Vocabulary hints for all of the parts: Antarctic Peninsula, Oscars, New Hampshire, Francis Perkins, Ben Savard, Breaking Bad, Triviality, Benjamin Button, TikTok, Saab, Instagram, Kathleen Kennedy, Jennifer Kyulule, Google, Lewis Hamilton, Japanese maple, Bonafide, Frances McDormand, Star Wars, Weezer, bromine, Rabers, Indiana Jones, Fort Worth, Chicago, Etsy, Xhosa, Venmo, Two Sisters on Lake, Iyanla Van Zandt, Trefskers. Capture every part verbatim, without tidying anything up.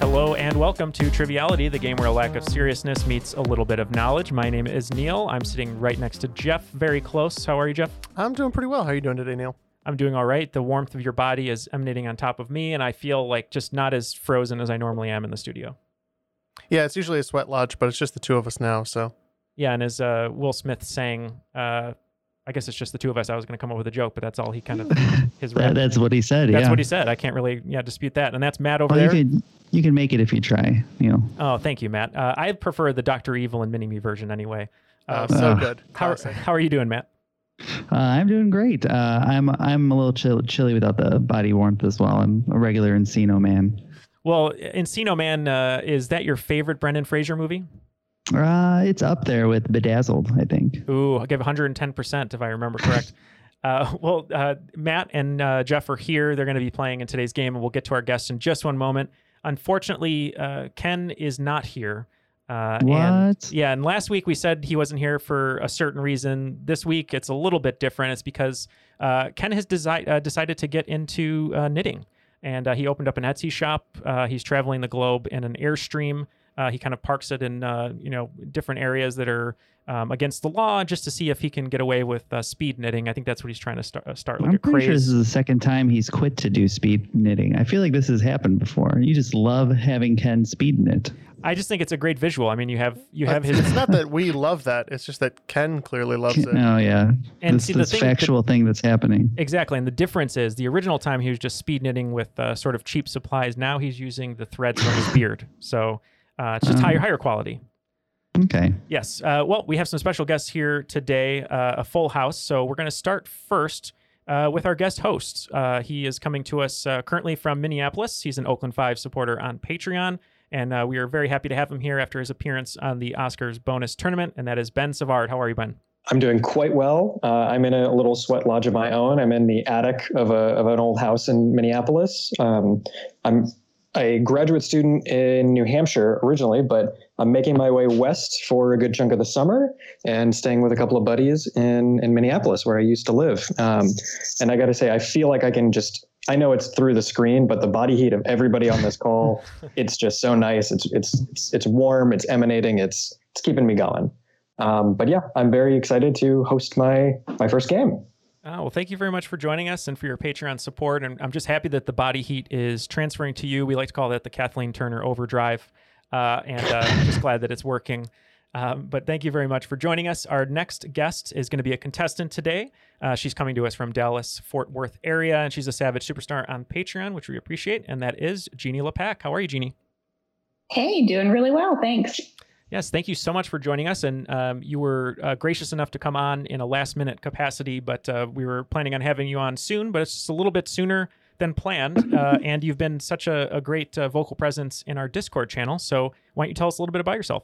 Hello and welcome to Triviality, the game where a lack of seriousness meets a little bit of knowledge. My name is Neil. I'm sitting right next to Jeff, very close. How are you, Jeff? I'm doing pretty well. How are you doing today, Neil? I'm doing all right. The warmth of your body is emanating on top of me, and I feel like just not as frozen as I normally am in the studio. Yeah, it's usually a sweat lodge, but it's just the two of us now, so. Yeah, and as uh, Will Smith sang, uh, I guess it's just the two of us. I was going to come up with a joke, but that's all he kind of... his that, that's what he said, that's yeah. what he said. I can't really yeah dispute that. And that's Matt over well, there. You can, you can make it if you try, you know. Oh, thank you, Matt. Uh, I prefer the Doctor Evil and Mini-Me version anyway. Uh, oh, so uh, good. How, how are you doing, Matt? Uh, I'm doing great. Uh, I'm I'm a little chill, chilly without the body warmth as well. I'm a regular Encino Man. Well, Encino Man, uh, is that your favorite Brendan Fraser movie? Uh, it's up there with Bedazzled, I think. Ooh, I'll give one hundred ten percent if I remember correct. uh, well, uh, Matt and uh, Jeff are here. They're going to be playing in today's game, and we'll get to our guests in just one moment. Unfortunately, uh, Ken is not here. Uh, what? And, yeah, and last week we said he wasn't here for a certain reason. This week it's a little bit different. It's because uh, Ken has desi- uh, decided to get into uh, knitting, and uh, he opened up an Etsy shop. Uh, he's traveling the globe in an Airstream. Uh, he kind of parks it in, uh, you know, different areas that are um, against the law, just to see if he can get away with uh, speed knitting. I think that's what he's trying to start. Uh, start like I'm a pretty craze. Sure this is the second time he's quit to do speed knitting. I feel like this has happened before. You just love having Ken speed knit. I just think it's a great visual. I mean, you have you have his. It's not that we love that. It's just that Ken clearly loves it. Oh yeah, and this, see, this the thing, factual the, thing that's happening. Exactly, and the difference is the original time he was just speed knitting with uh, sort of cheap supplies. Now he's using the threads from his beard. So. Uh, it's just um, higher, higher quality. Okay. Yes. Uh, well, we have some special guests here today, uh, a full house. So we're going to start first uh, with our guest host. Uh, he is coming to us uh, currently from Minneapolis. He's an Oakland Five supporter on Patreon, and uh, we are very happy to have him here after his appearance on the Oscars bonus tournament, and that is Ben Savard. How are you, Ben? I'm doing quite well. Uh, I'm in a little sweat lodge of my own. I'm in the attic of a of an old house in Minneapolis. Um, I'm... a graduate student in New Hampshire originally, but I'm making my way west for a good chunk of the summer and staying with a couple of buddies in, in Minneapolis where I used to live. Um, and I got to say, I feel like I can just, I know it's through the screen, but the body heat of everybody on this call, it's just so nice. It's, it's, it's, it's warm, it's emanating, it's, it's keeping me going. Um, but yeah, I'm very excited to host my, my first game. Oh, well, thank you very much for joining us and for your Patreon support. And I'm just happy that the body heat is transferring to you. We like to call that the Kathleen Turner overdrive. Uh, and uh, just glad that it's working. Um, but thank you very much for joining us. Our next guest is going to be a contestant today. Uh, she's coming to us from Dallas, Fort Worth area. And she's a Savage Superstar on Patreon, which we appreciate. And that is Jeannie LePac. How are you, Jeannie? Hey, doing really well. Thanks. Yes, thank you so much for joining us, and um, you were uh, gracious enough to come on in a last-minute capacity, but uh, we were planning on having you on soon, but it's just a little bit sooner than planned, uh, and you've been such a, a great uh, vocal presence in our Discord channel, so why don't you tell us a little bit about yourself?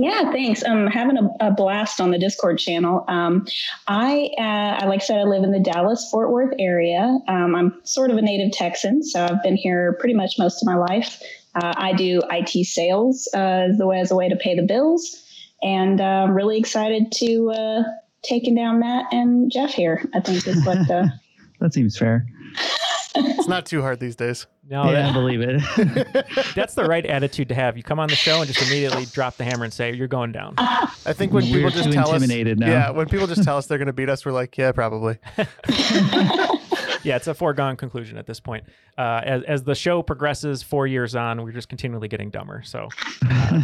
Yeah, thanks. I'm having a, a blast on the Discord channel. Um, I, uh, like I said, I live in the Dallas-Fort Worth area. Um, I'm sort of a native Texan, so I've been here pretty much most of my life. Uh, I do I T sales uh, as, the way, as a way to pay the bills, and I'm uh, really excited to uh, taking down Matt and Jeff here, I think is what the That seems fair. It's not too hard these days. No, yeah, I believe it. That's the right attitude to have. You come on the show and just immediately drop the hammer and say, you're going down. I think when we're people just tell us, now. yeah, when people just tell us they're going to beat us, we're like, yeah, probably. Yeah, it's a foregone conclusion at this point. Uh, as, as the show progresses four years on, we're just continually getting dumber. So uh,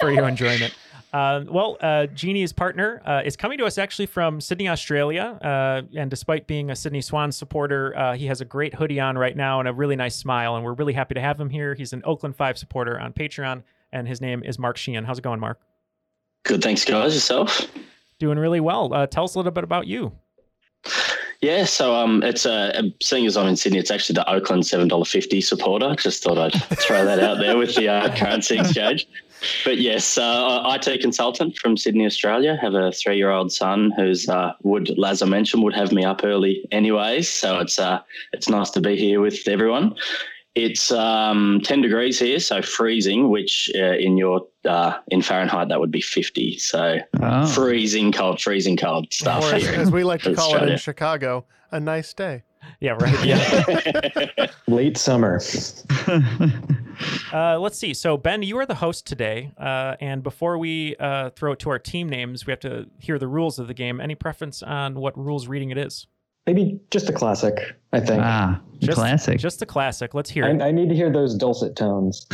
for your enjoyment. Uh, well, uh, Jeannie's partner uh, is coming to us actually from Sydney, Australia. Uh, and despite being a Sydney Swans supporter, uh, he has a great hoodie on right now and a really nice smile. And we're really happy to have him here. He's an Oakland Five supporter on Patreon, and his name is Mark Sheehan. How's it going, Mark? Good, thanks, guys. Yourself? Doing really well. Uh, tell us a little bit about you. Yeah, so um, it's uh, seeing as I'm in Sydney, it's actually the Oakland seven dollars fifty supporter. Just thought I'd throw that out there with the uh, currency exchange. But yes, uh, I T consultant from Sydney, Australia. Have a three-year-old son who's uh, would, as I mentioned, would have me up early anyways. So it's uh, it's nice to be here with everyone. It's um, ten degrees here, so freezing. Which uh, in your uh, in Fahrenheit that would be fifty. So oh. freezing cold, freezing cold stuff. Or as, here as we like to call Australia. It in Chicago, a nice day. Yeah, right. Yeah. Late summer. uh, let's see. So, Ben, you are the host today. Uh, and before we uh, throw it to our team names, we have to hear the rules of the game. Any preference on what rules reading it is? Maybe just a classic, I think. Ah, just, classic. Just a classic. Let's hear it. I, I need to hear those dulcet tones.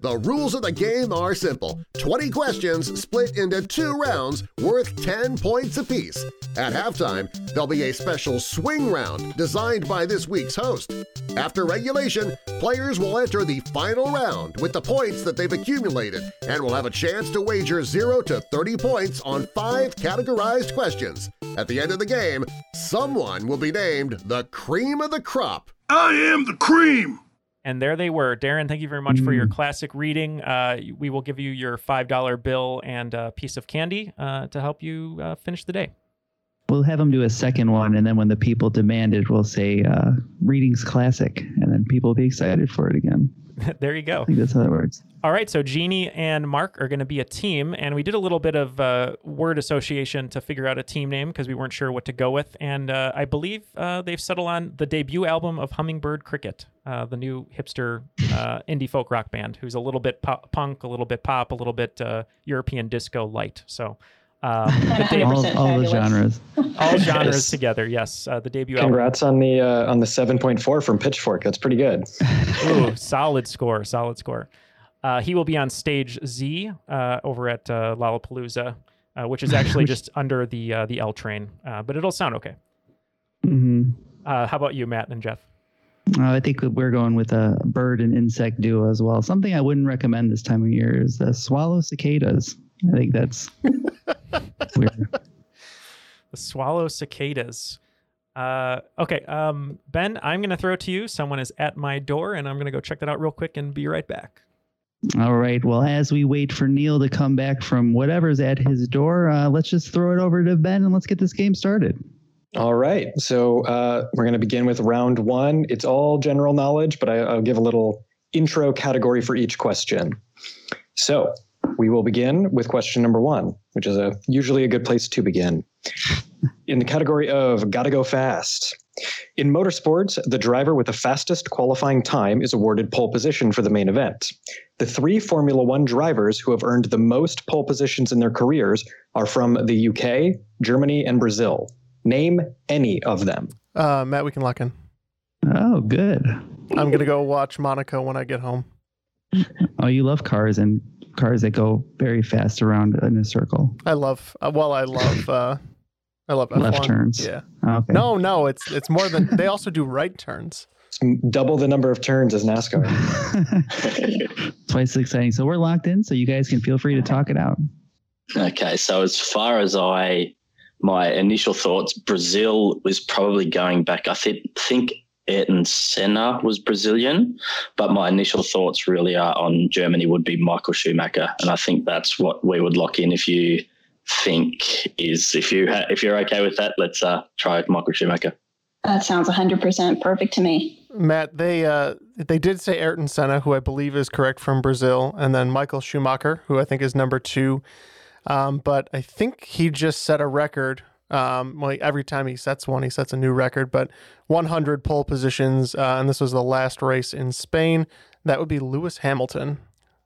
The rules of the game are simple. twenty questions split into two rounds worth ten points apiece. At halftime, there'll be a special swing round designed by this week's host. After regulation, players will enter the final round with the points that they've accumulated and will have a chance to wager zero to thirty points on five categorized questions. At the end of the game, someone will be named the cream of the crop. I am the cream. And there they were. Darren, thank you very much for your classic reading. Uh, we will give you your five dollar bill and a piece of candy uh, to help you uh, finish the day. We'll have them do a second one, and then when the people demand it, we'll say uh, reading's classic, and then people will be excited for it again. There you go. I think that's how that works. All right, so Jeannie and Mark are going to be a team, and we did a little bit of uh, word association to figure out a team name because we weren't sure what to go with, and uh, I believe uh, they've settled on the debut album of Hummingbird Cricket, uh, the new hipster uh, indie folk rock band who's a little bit pop- punk, a little bit pop, a little bit uh, European disco light, so... Um, the all, all the genres, all genres yes. together. Yes, uh, the debut. Congrats album. on the uh, on the seven point four from Pitchfork. That's pretty good. Ooh, solid score, solid score. Uh, he will be on stage Z uh, over at uh, Lollapalooza, uh, which is actually just under the uh, the L train, uh, but it'll sound okay. Mm-hmm. Uh, how about you, Matt and Jeff? Uh, I think we're going with a bird and insect duo as well. Something I wouldn't recommend this time of year is the swallow cicadas. I think that's. Weird. The swallow cicadas. Uh, okay, um, Ben, I'm going to throw it to you. Someone is at my door, and I'm going to go check that out real quick and be right back. All right. Well, as we wait for Neil to come back from whatever's at his door, uh, let's just throw it over to Ben, and let's get this game started. All right. So uh, we're going to begin with round one. It's all general knowledge, but I, I'll give a little intro category for each question. So... we will begin with question number one, which is a usually a good place to begin. In the category of gotta go fast. In motorsports, the driver with the fastest qualifying time is awarded pole position for the main event. The three Formula One drivers who have earned the most pole positions in their careers are from the U K, Germany, and Brazil. Name any of them. Uh, Matt, we can lock in. Oh, good. I'm going to go watch Monaco when I get home. Oh, you love cars and cars that go very fast around in a circle. I love, uh, well, I love, uh, I love F one. Left turns. Yeah. Okay. No, no, it's, it's more than, they also do right turns. It's double the number of turns as NASCAR. Twice as exciting. So we're locked in, so you guys can feel free to talk it out. Okay. So as far as I, my initial thoughts, Brazil was probably going back. I th- think Ayrton Senna was Brazilian, but my initial thoughts really are on Germany would be Michael Schumacher, and I think that's what we would lock in if you think is if you ha- if you're okay with that. Let's uh, try Michael Schumacher. That sounds one hundred percent perfect to me. Matt, they uh, they did say Ayrton Senna, who I believe is correct from Brazil, and then Michael Schumacher, who I think is number two, um, but I think he just set a record Um, like every time he sets one, he sets a new record, but one hundred pole positions. Uh, and this was the last race in Spain. That would be Lewis Hamilton.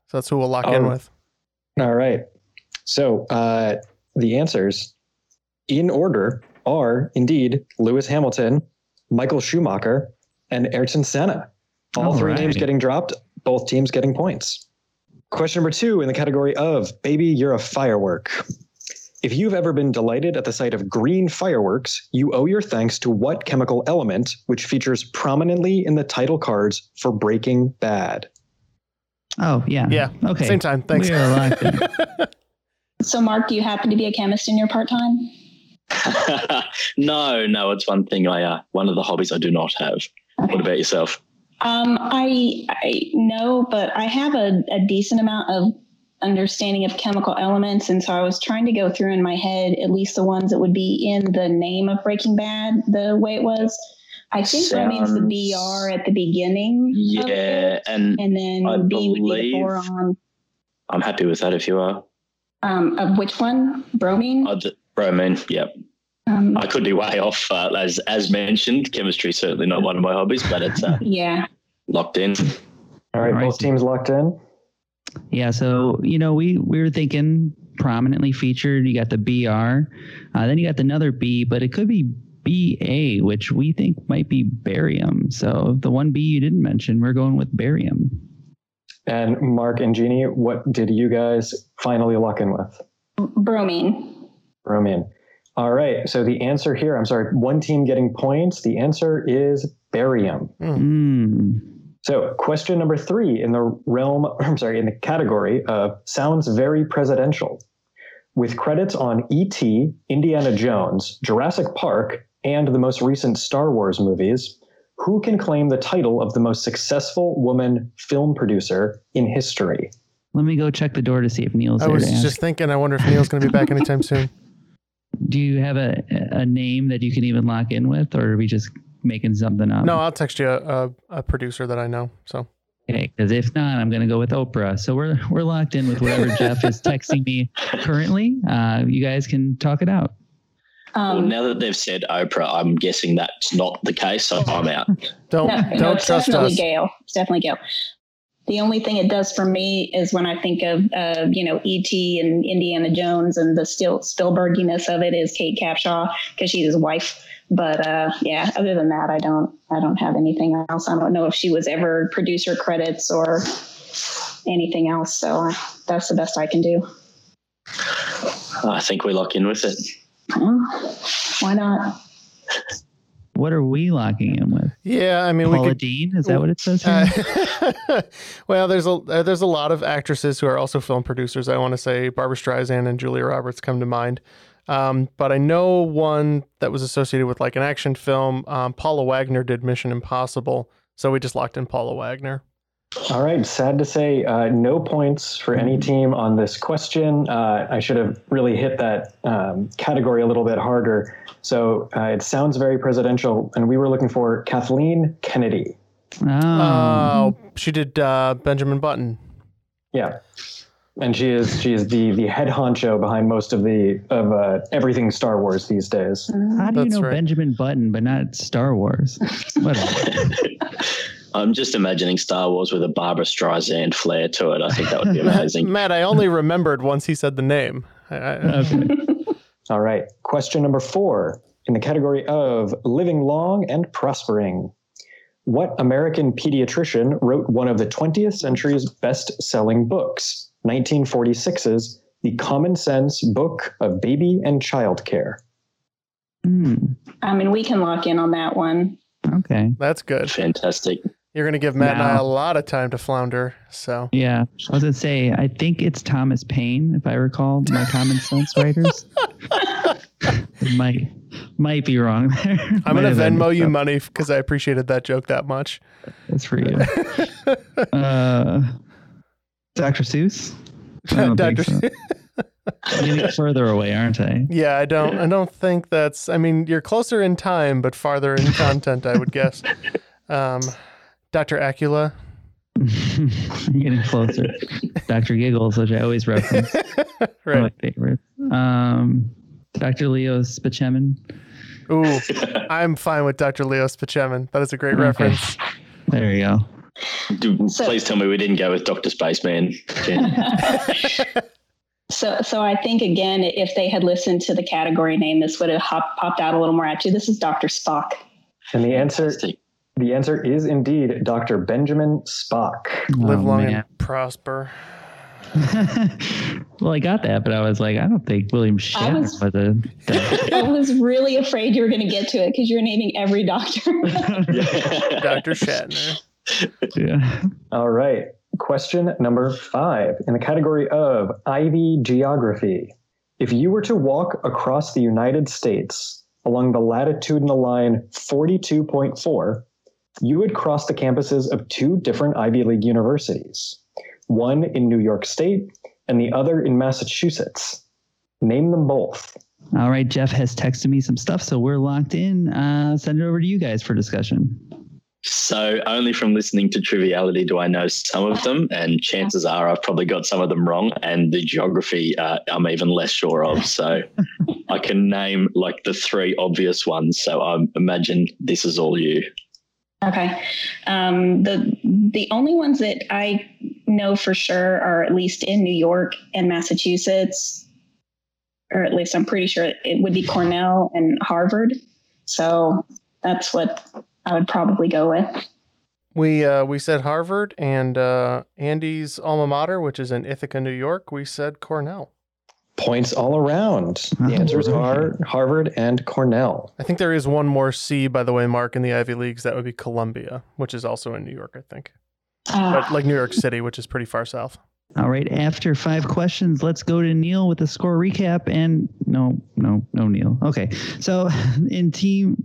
So that's who we'll lock um, in with. All right. So uh, the answers in order are indeed Lewis Hamilton, Michael Schumacher, and Ayrton Senna. All, all three right. names getting dropped, both teams getting points. Question number two in the category of Baby, You're a Firework. If you've ever been delighted at the sight of green fireworks, you owe your thanks to what chemical element, which features prominently in the title cards for Breaking Bad? Oh, yeah. Yeah. Okay. Same time. Thanks. So, Mark, do you happen to be a chemist in your part-time? no, no. It's one thing I, uh, one of the hobbies I do not have. Okay. What about yourself? Um, I, I know, but I have a, a decent amount of understanding of chemical elements. And so I was trying to go through in my head, at least the ones that would be in the name of Breaking Bad, the way it was. I think that means the B R at the beginning. Yeah. And, and then I B believe, would be the boron. I'm happy with that if you are. Um, of which one? Bromine? Uh, the, bromine, yep. Um, I could be way off. Uh, as as mentioned, chemistry is certainly not one of my hobbies, but it's uh, yeah locked in. All right, all right, both teams locked in. Yeah, so, you know, we, we were thinking prominently featured. You got the B R. Uh, then you got another B, but it could be B A, which we think might be barium. So the one B you didn't mention, we're going with barium. And Mark and Jeannie, what did you guys finally lock in with? Bromine. Bromine. All right. So the answer here, I'm sorry, one team getting points. The answer is barium. Mm. So question number three in the realm, I'm sorry, in the category of sounds very presidential. With credits on E T, Indiana Jones, Jurassic Park, and the most recent Star Wars movies, who can claim the title of the most successful woman film producer in history? Let me go check the door to see if Neil's I there. I was just ask. thinking, I wonder if Neil's going to be back anytime soon. Do you have a a name that you can even lock in with, or are we just making something up? No, I'll text you a, a, a producer that I know. So. Okay, because if not, I'm going to go with Oprah. So we're we're locked in with whatever Jeff is texting me currently. Uh, you guys can talk it out. Um, well, now that they've said Oprah, I'm guessing that's not the case, so I'm out. Don't no, don't no, it's trust definitely us. Gail. It's definitely Gail. The only thing it does for me is when I think of uh, you know E T and Indiana Jones and the still Spielberginess of it is Kate Capshaw because she's his wife. But uh, yeah, other than that, I don't I don't have anything else. I don't know if she was ever producer credits or anything else. So that's the best I can do. I think we lock in with it. Well, why not? What are we locking in with? Yeah, I mean, Paula we could, Dean, is that what it says here? Uh, well, there's a uh, there's a lot of actresses who are also film producers. I want to say Barbra Streisand and Julia Roberts come to mind. Um, but I know one that was associated with like an action film. Um, Paula Wagner did Mission Impossible, so we just locked in Paula Wagner. All right. Sad to say, uh, no points for any team on this question. Uh, I should have really hit that um, category a little bit harder. So uh, it sounds very presidential, and we were looking for Kathleen Kennedy. Oh, uh, she did uh, Benjamin Button. Yeah, and she is she is the the head honcho behind most of the of uh, everything Star Wars these days. How do That's you know right. Benjamin Button, but not Star Wars? Whatever. I'm just imagining Star Wars with a Barbra Streisand flair to it. I think that would be amazing. Matt, I only remembered once he said the name. I, I, okay. All right. Question number four in the category of living long and prospering. What American pediatrician wrote one of the twentieth century's best-selling books, nineteen forty-six's The Common Sense Book of Baby and Child Care? Mm. I mean, we can lock in on that one. Okay. That's good. Fantastic. You're going to give Matt now, and I a lot of time to flounder. So yeah, I was going to say, I think it's Thomas Paine, if I recall, my common sense writers. might, might be wrong there. I'm going to Venmo you money because I appreciated that joke that much. That's for you. uh, Doctor Seuss? Doctor So. I'm getting further away, aren't I? Yeah, I don't I don't think that's... I mean, you're closer in time, but farther in content, I would guess. Um Doctor Acula. I'm getting closer. Doctor Giggles, which I always reference. Right. One of my favorites. Um, Doctor Leo Spachemin. Ooh, I'm fine with Doctor Leo Spachemin. That is a great okay. reference. There you go. Dude, so, please tell me we didn't go with Doctor Spaceman. so, so I think again, if they had listened to the category name, this would have hop, popped out a little more at you. This is Doctor Spock. And the answer, the answer is indeed Doctor Benjamin Spock. Oh, Live long man. and prosper. Well, I got that, but I was like, I don't think William Shatner was, was a doctor. I was really afraid you were going to get to it because you're naming every doctor. Doctor Shatner. Yeah. All right. Question number five in the category of Ivy geography. If you were to walk across the United States along the latitudinal line forty-two point four, you would cross the campuses of two different Ivy League universities, one in New York State and the other in Massachusetts. Name them both. All right. Jeff has texted me some stuff, so we're locked in. Uh, send it over to you guys for discussion. So only from listening to Triviality do I know some of them, and chances are I've probably got some of them wrong, and the geography uh, I'm even less sure of. So I can name like the three obvious ones. So I imagine this is all you. Okay. Um, the the only ones that I know for sure are at least in New York and Massachusetts, or at least I'm pretty sure it would be Cornell and Harvard. So that's what I would probably go with. We uh, we said Harvard, and uh, Andy's alma mater, which is in Ithaca, New York, we said Cornell. Points all around. The answers are Harvard and Cornell. I think there is one more C, by the way, Mark, in the Ivy Leagues. That would be Columbia, which is also in New York, I think. Uh, but like New York City, which is pretty far south. All right. After five questions, let's go to Neil with the score recap. And no, no, no, Neil. Okay. So in team...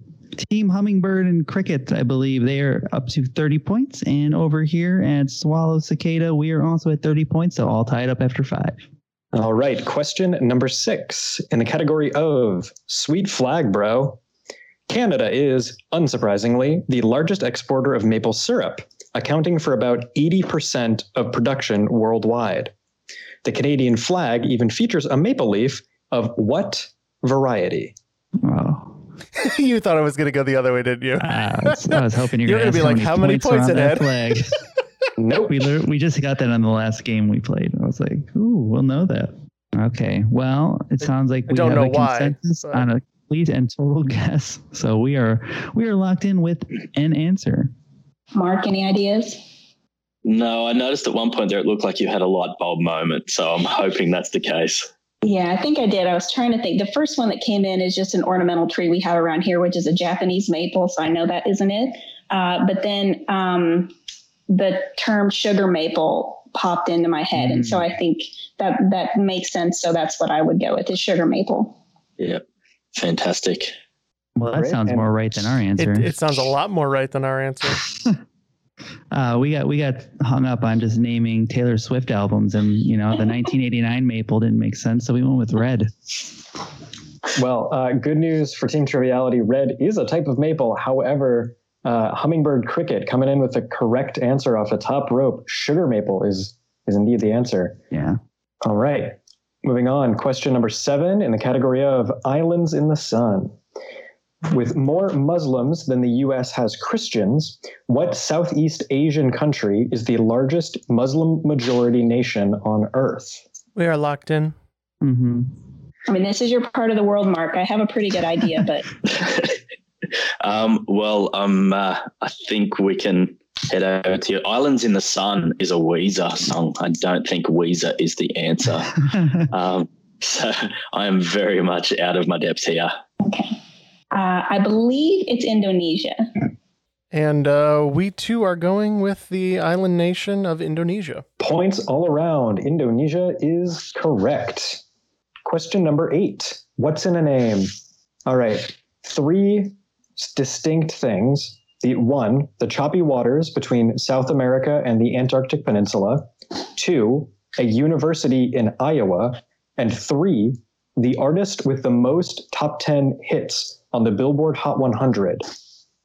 Team Hummingbird and Cricket, I believe they are up to thirty points, and over here at Swallow Cicada we are also at thirty points, so all tied up after five. All right, question number six in the category of Sweet Flag Bro. Canada is, unsurprisingly, the largest exporter of maple syrup, accounting for about eighty percent of production worldwide. The Canadian flag even features a maple leaf of what variety? Wow. You thought I was going to go the other way, didn't you? Uh, I, was, I was hoping you were going to be like, how many points, points it had. Flag. Nope. We we just got that on the last game we played. I was like, ooh, we'll know that. Okay. Well, it sounds like we don't have know a why, consensus but... on a complete and total guess. So we are we are locked in with an answer. Mark, any ideas? No, I noticed at one point there it looked like you had a light bulb moment. So I'm hoping that's the case. Yeah, I think I did. I was trying to think. The first one that came in is just an ornamental tree we have around here, which is a Japanese maple. So I know that isn't it. Uh, but then um, the term sugar maple popped into my head. Mm. And so I think that that makes sense. So that's what I would go with, is sugar maple. Yeah, fantastic. Well, that sounds more right than our answer. It, it sounds a lot more right than our answer. Uh, we got we got hung up on just naming Taylor Swift albums, and you know the nineteen eighty-nine Maple didn't make sense, so we went with red. Well, uh, good news for Team Triviality: red is a type of maple. However, uh, Hummingbird Cricket coming in with the correct answer off the top rope. Sugar maple is is indeed the answer. Yeah. All right. Moving on. Question number seven in the category of Islands in the Sun. With more Muslims than the U S has Christians, what Southeast Asian country is the largest Muslim-majority nation on Earth? We are locked in. Mm-hmm. I mean, this is your part of the world, Mark. I have a pretty good idea, but... um, well, um, uh, I think we can head over to you. Islands in the Sun is a Weezer song. I don't think Weezer is the answer. um, so I am very much out of my depth here. Okay. Uh, I believe it's Indonesia. And uh, we too are going with the island nation of Indonesia. Points all around. Indonesia is correct. Question number eight. What's in a name? All right. Three distinct things. The one, the choppy waters between South America and the Antarctic Peninsula. Two, a university in Iowa. And three, the artist with the most top ten hits on the Billboard Hot one hundred.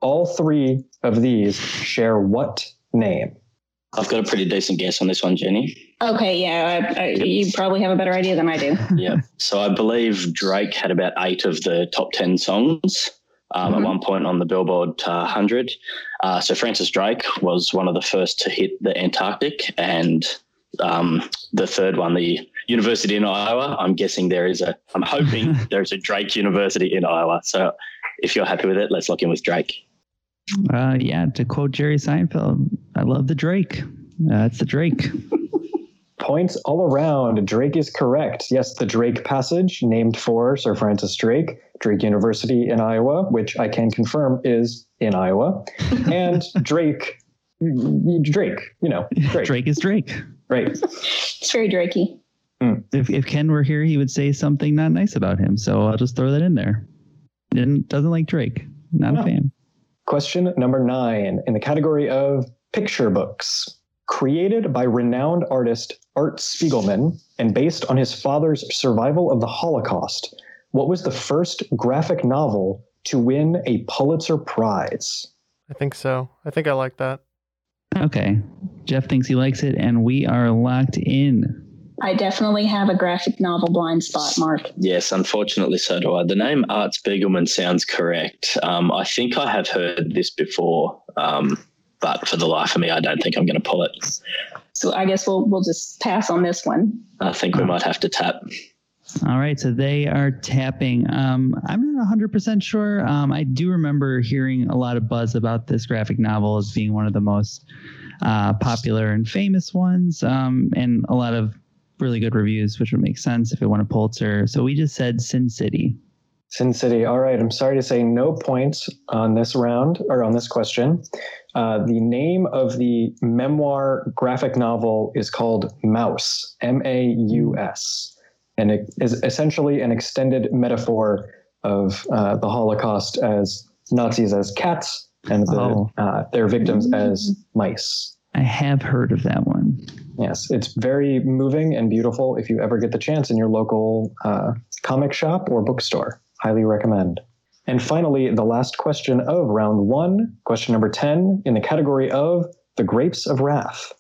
All three of these share what name? I've got a pretty decent guess on this one, Jenny. Okay, yeah, I, I, you probably have a better idea than I do. Yeah, so I believe Drake had about eight of the top ten songs um, mm-hmm. at one point on the Billboard uh, one hundred. Uh, so Francis Drake was one of the first to hit the Antarctic, and um, the third one, the university in Iowa. I'm guessing there is a, I'm hoping there is a Drake University in Iowa. So if you're happy with it, let's lock in with Drake. Uh, yeah, to quote Jerry Seinfeld, I love the Drake. That's uh, the Drake. Points all around. Drake is correct. Yes, the Drake Passage, named for Sir Francis Drake, Drake University in Iowa, which I can confirm is in Iowa. And Drake, Drake, you know, Drake. Drake is Drake. Right. It's very Drakey. Mm. If if Ken were here, he would say something not nice about him. So I'll just throw that in there. Didn't, doesn't like Drake. Not no. a fan. Question number nine, in the category of picture books, created by renowned artist Art Spiegelman and based on his father's survival of the Holocaust, what was the first graphic novel to win a Pulitzer Prize? I think so. I think I like that. Okay. Jeff thinks he likes it, and we are locked in. I definitely have a graphic novel blind spot, Mark. Yes, unfortunately, so do I. The name Art Spiegelman sounds correct. Um, I think I have heard this before, um, but for the life of me, I don't think I'm going to pull it. So I guess we'll we'll just pass on this one. I think we might have to tap. All right, so they are tapping. Um, I'm not one hundred percent sure. Um, I do remember hearing a lot of buzz about this graphic novel as being one of the most uh, popular and famous ones, um, and a lot of really good reviews, which would make sense if it won a Pulitzer. So we just said Sin City. Sin City. All right. I'm sorry to say no points on this round or on this question. Uh, the name of the memoir graphic novel is called Mouse, M A U S. And it is essentially an extended metaphor of uh, the Holocaust, as Nazis as cats and the, oh. uh, their victims as mice. I have heard of that one. Yes, it's very moving and beautiful if you ever get the chance in your local uh, comic shop or bookstore. Highly recommend. And finally, the last question of round one, question number ten, in the category of The Grapes of Wrath.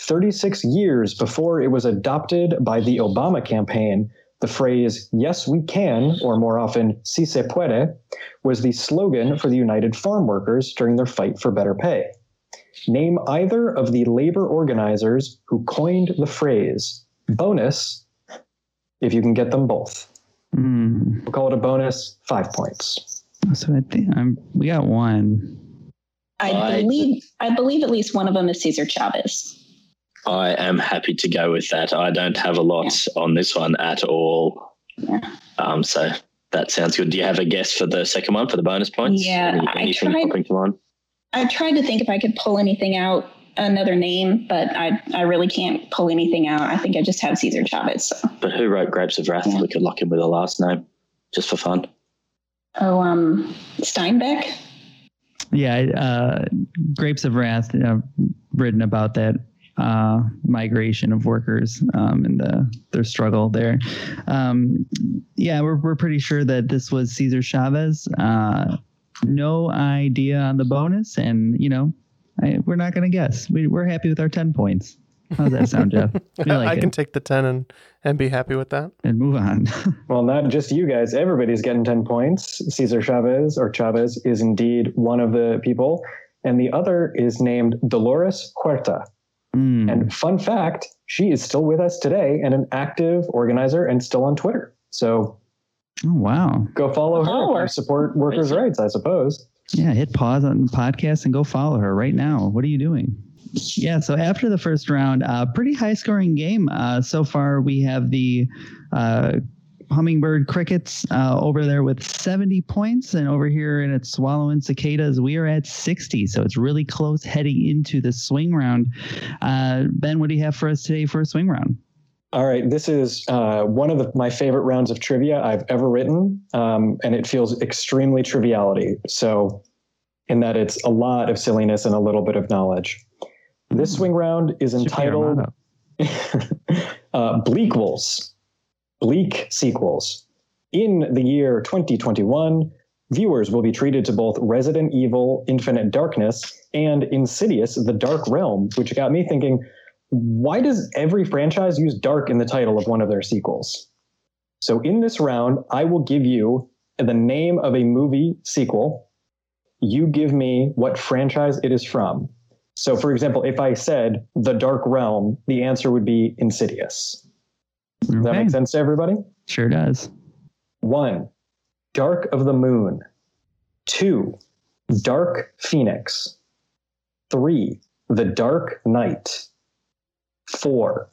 thirty-six years before it was adopted by the Obama campaign, the phrase, yes, we can, or more often, si se puede, was the slogan for the United Farm Workers during their fight for better pay. Name either of the labor organizers who coined the phrase. Bonus, if you can get them both. Mm. We'll call it a bonus, five points. So I think I'm, we got one. I, I believe I believe at least one of them is Cesar Chavez. I am happy to go with that. I don't have a lot yeah. on this one at all. Yeah. Um. So that sounds good. Do you have a guess for the second one, for the bonus points? Yeah. Anything popping to mind? I tried to think if I could pull anything out, another name, but I, I really can't pull anything out. I think I just have Cesar Chavez. So. But who wrote Grapes of Wrath? Yeah. We could lock in with a last name, just for fun. Oh, um, Steinbeck? Yeah, uh, Grapes of Wrath, uh, written about that uh, migration of workers um, and the, their struggle there. Um, yeah, we're we're pretty sure that this was Cesar Chavez. Uh No idea on the bonus, and you know, I, we're not going to guess. We, we're happy with our ten points. How's that sound, Jeff? Like I can it. take the ten and, and be happy with that, and move on. Well, not just you guys. Everybody's getting ten points. Cesar Chavez or Chavez is indeed one of the people, and the other is named Dolores Huerta. Mm. And fun fact, she is still with us today and an active organizer and still on Twitter. So. Oh, wow. Go follow her oh, or support workers' rights, I suppose. Yeah, hit pause on the podcast and go follow her right now. What are you doing? Yeah, so after the first round, uh, pretty high-scoring game. Uh, so far, we have the uh, Hummingbird Crickets uh, over there with seventy points, and over here in its Swallowing Cicadas, we are at sixty. So it's really close heading into the swing round. Uh, Ben, what do you have for us today for a swing round? All right, this is uh, one of the, my favorite rounds of trivia I've ever written, um, and it feels extremely triviality. So in that it's a lot of silliness and a little bit of knowledge. This mm. swing round is entitled uh, Bleakwels, Bleak Sequels. In the year twenty twenty-one, Viewers will be treated to both Resident Evil, Infinite Darkness, and Insidious, The Dark Realm, which got me thinking, why does every franchise use dark in the title of one of their sequels? So in this round, I will give you the name of a movie sequel. You give me what franchise it is from. So for example, if I said The Dark Realm, the answer would be Insidious. Does okay. that make sense to everybody? Sure does. One, Dark of the Moon. Two, Dark Phoenix. Three, The Dark Knight. Four,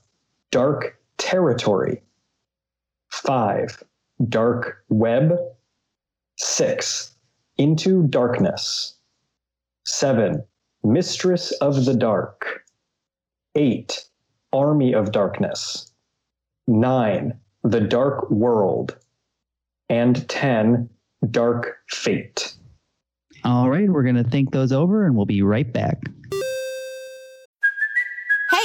Dark Territory. Five, Dark Web. Six, Into Darkness. Seven, Mistress of the Dark. Eight, Army of Darkness. Nine, The Dark World. And ten, Dark Fate. All right, we're going to think those over and we'll be right back. Hey,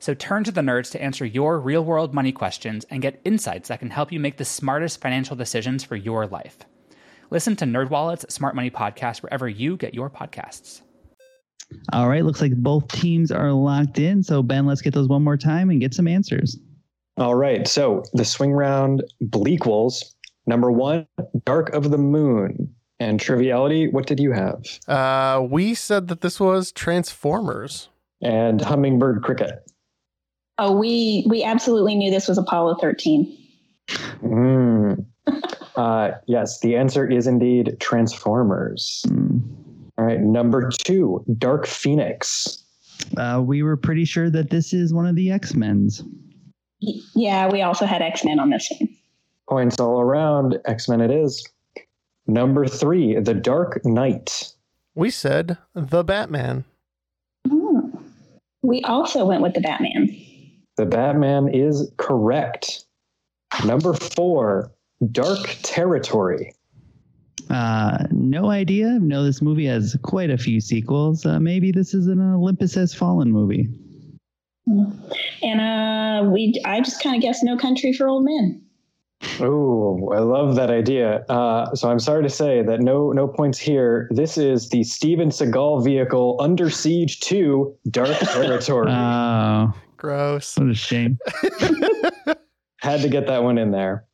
So turn to the Nerds to answer your real-world money questions and get insights that can help you make the smartest financial decisions for your life. Listen to NerdWallet's Smart Money Podcast wherever you get your podcasts. All right, looks like both teams are locked in. So Ben, let's get those one more time and get some answers. All right, so the swing round blequels. Number one, Dark of the Moon. And Triviality, what did you have? Uh, we said that this was Transformers. And Hummingbird Cricket. Oh, we we absolutely knew this was Apollo thirteen. Mm. uh, yes, the answer is indeed Transformers. Mm. All right, number two, Dark Phoenix. Uh, we were pretty sure that this is one of the X-Men's. Y- yeah, we also had X-Men on this one. Points all around, X-Men it is. Number three, The Dark Knight. We said The Batman. Oh, we also went with The Batman. The Batman is correct. Number four, Dark Territory. Uh, no idea. No, this movie has quite a few sequels. Uh, maybe this is an Olympus Has Fallen movie. And uh, we, I just kind of guessed No Country for Old Men. Oh, I love that idea. Uh, so I'm sorry to say that no no points here. This is the Steven Seagal vehicle Under Siege two, Dark Territory. Oh. Gross. What a shame. Had to get that one in there.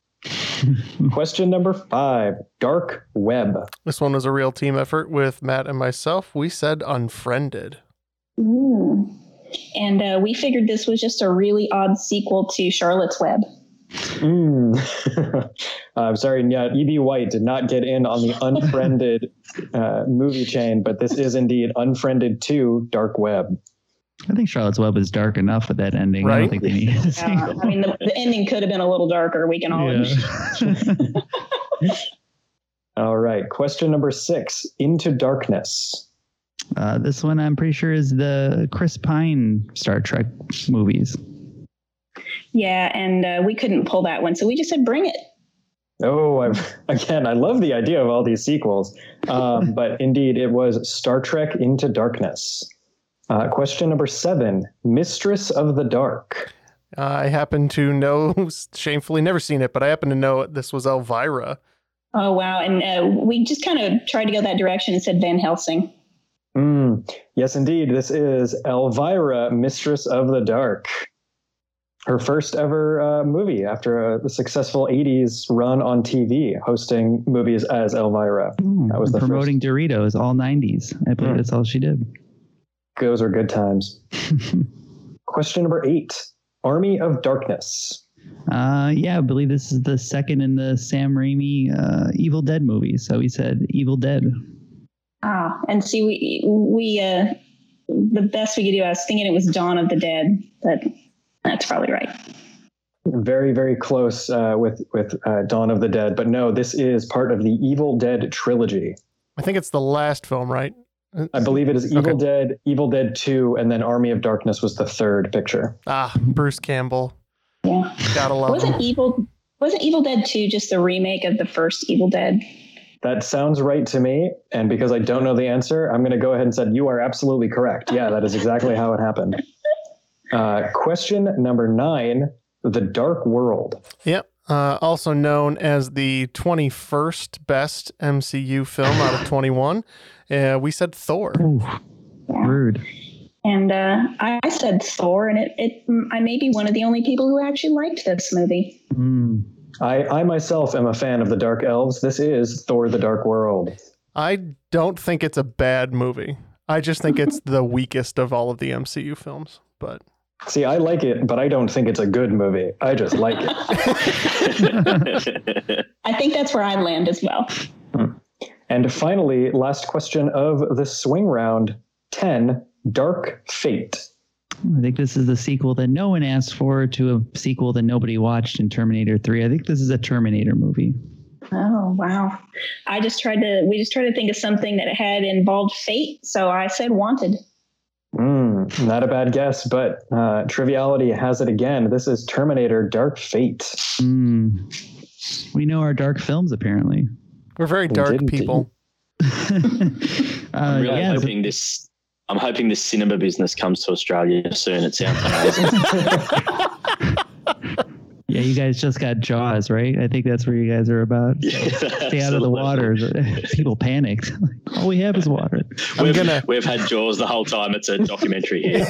Question number five, Dark Web. This one was a real team effort with Matt and myself. We said Unfriended. Ooh. And uh, we figured this was just a really odd sequel to Charlotte's Web. Mm. I'm sorry, yeah, E B. White did not get in on the Unfriended uh, movie chain, but this is indeed Unfriended two, Dark Web. I think Charlotte's Web is dark enough with that ending. Right? I don't think they need a single. Yeah, I mean, the, the ending could have been a little darker. We can all yeah. All right. Question number six, Into Darkness. Uh, this one I'm pretty sure is the Chris Pine Star Trek movies. Yeah, and uh, we couldn't pull that one, so we just said bring it. Oh, I've, again, I love the idea of all these sequels, um, but indeed it was Star Trek Into Darkness. Uh, question number seven, Mistress of the Dark. Uh, I happen to know, shamefully never seen it, but I happen to know this was Elvira. Oh, wow. And uh, we just kind of tried to go that direction and said Van Helsing. Mm. Yes, indeed. This is Elvira, Mistress of the Dark. Her first ever uh, movie after a successful eighties run on T V, hosting movies as Elvira. Mm, that was the promoting first. Doritos, all nineties. I believe yeah. that's all she did. Those are good times. Question number eight, Army of Darkness. Uh, yeah, I believe this is the second in the Sam Raimi uh, Evil Dead movie. So we said Evil Dead. Ah, and see, we we uh, the best we could do, I was thinking it was Dawn of the Dead, but that's probably right. Very, very close uh, with, with uh, Dawn of the Dead. But no, this is part of the Evil Dead trilogy. I think it's the last film, right? I believe it is Evil okay. Dead, Evil Dead two, and then Army of Darkness was the third picture. Ah, Bruce Campbell. Yeah. Gotta love wasn't him. Evil, wasn't Evil Dead two just the remake of the first Evil Dead? That sounds right to me. And because I don't know the answer, I'm going to go ahead and say you are absolutely correct. Yeah, that is exactly how it happened. Uh, question number nine, The Dark World. Yep. Uh, also known as the twenty-first best M C U film out of twenty-one. Uh, we said Thor. Ooh, rude. And uh, I said Thor, and it, it I may be one of the only people who actually liked this movie. Mm. I, I myself am a fan of the Dark Elves. This is Thor: The Dark World. I don't think it's a bad movie. I just think it's the weakest of all of the M C U films. But see, I like it, but I don't think it's a good movie. I just like it. I think that's where I land as well. Hmm. And finally, last question of the swing round, ten, Dark Fate. I think this is the sequel that no one asked for to a sequel that nobody watched in Terminator three. I think this is a Terminator movie. Oh, wow. I just tried to, we just tried to think of something that had involved fate. So I said Wanted. Mm, not a bad guess, but uh, Triviality has it again. This is Terminator Dark Fate. Mm. We know our dark films, apparently. We're very dark people. I'm really uh, yeah, hoping this... I'm hoping the cinema business comes to Australia soon. It sounds amazing. Yeah, you guys just got Jaws, right? I think that's where you guys are about. Yeah, stay out of the water. People panicked. All we have is water. We've, gonna... we've had Jaws the whole time. It's a documentary here.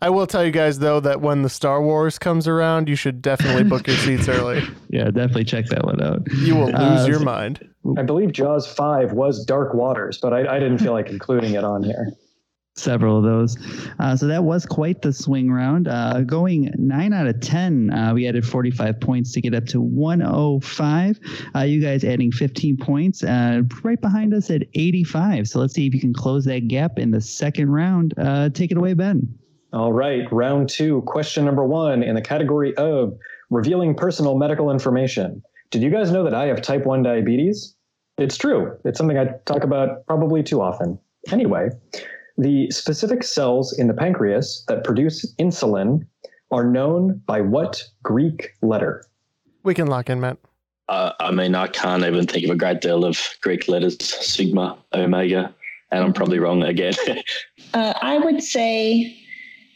I will tell you guys, though, that when the Star Wars comes around, you should definitely book your seats early. Yeah, definitely check that one out. You will lose uh, your mind. I believe Jaws five was Dark Waters, but I, I didn't feel like including it on here. Several of those. Uh, so that was quite the swing round. Uh, going nine out of ten, uh, we added forty-five points to get up to one oh five. Uh, you guys adding fifteen points, uh, right behind us at eighty-five. So let's see if you can close that gap in the second round. Uh, take it away, Ben. All right. Round two, question number one in the category of revealing personal medical information. Did you guys know that I have type one diabetes? It's true. It's something I talk about probably too often. Anyway, the specific cells in the pancreas that produce insulin are known by what Greek letter? We can lock in, Matt. Uh, I mean, I can't even think of a great deal of Greek letters, sigma, omega, and I'm probably wrong again. uh, I would say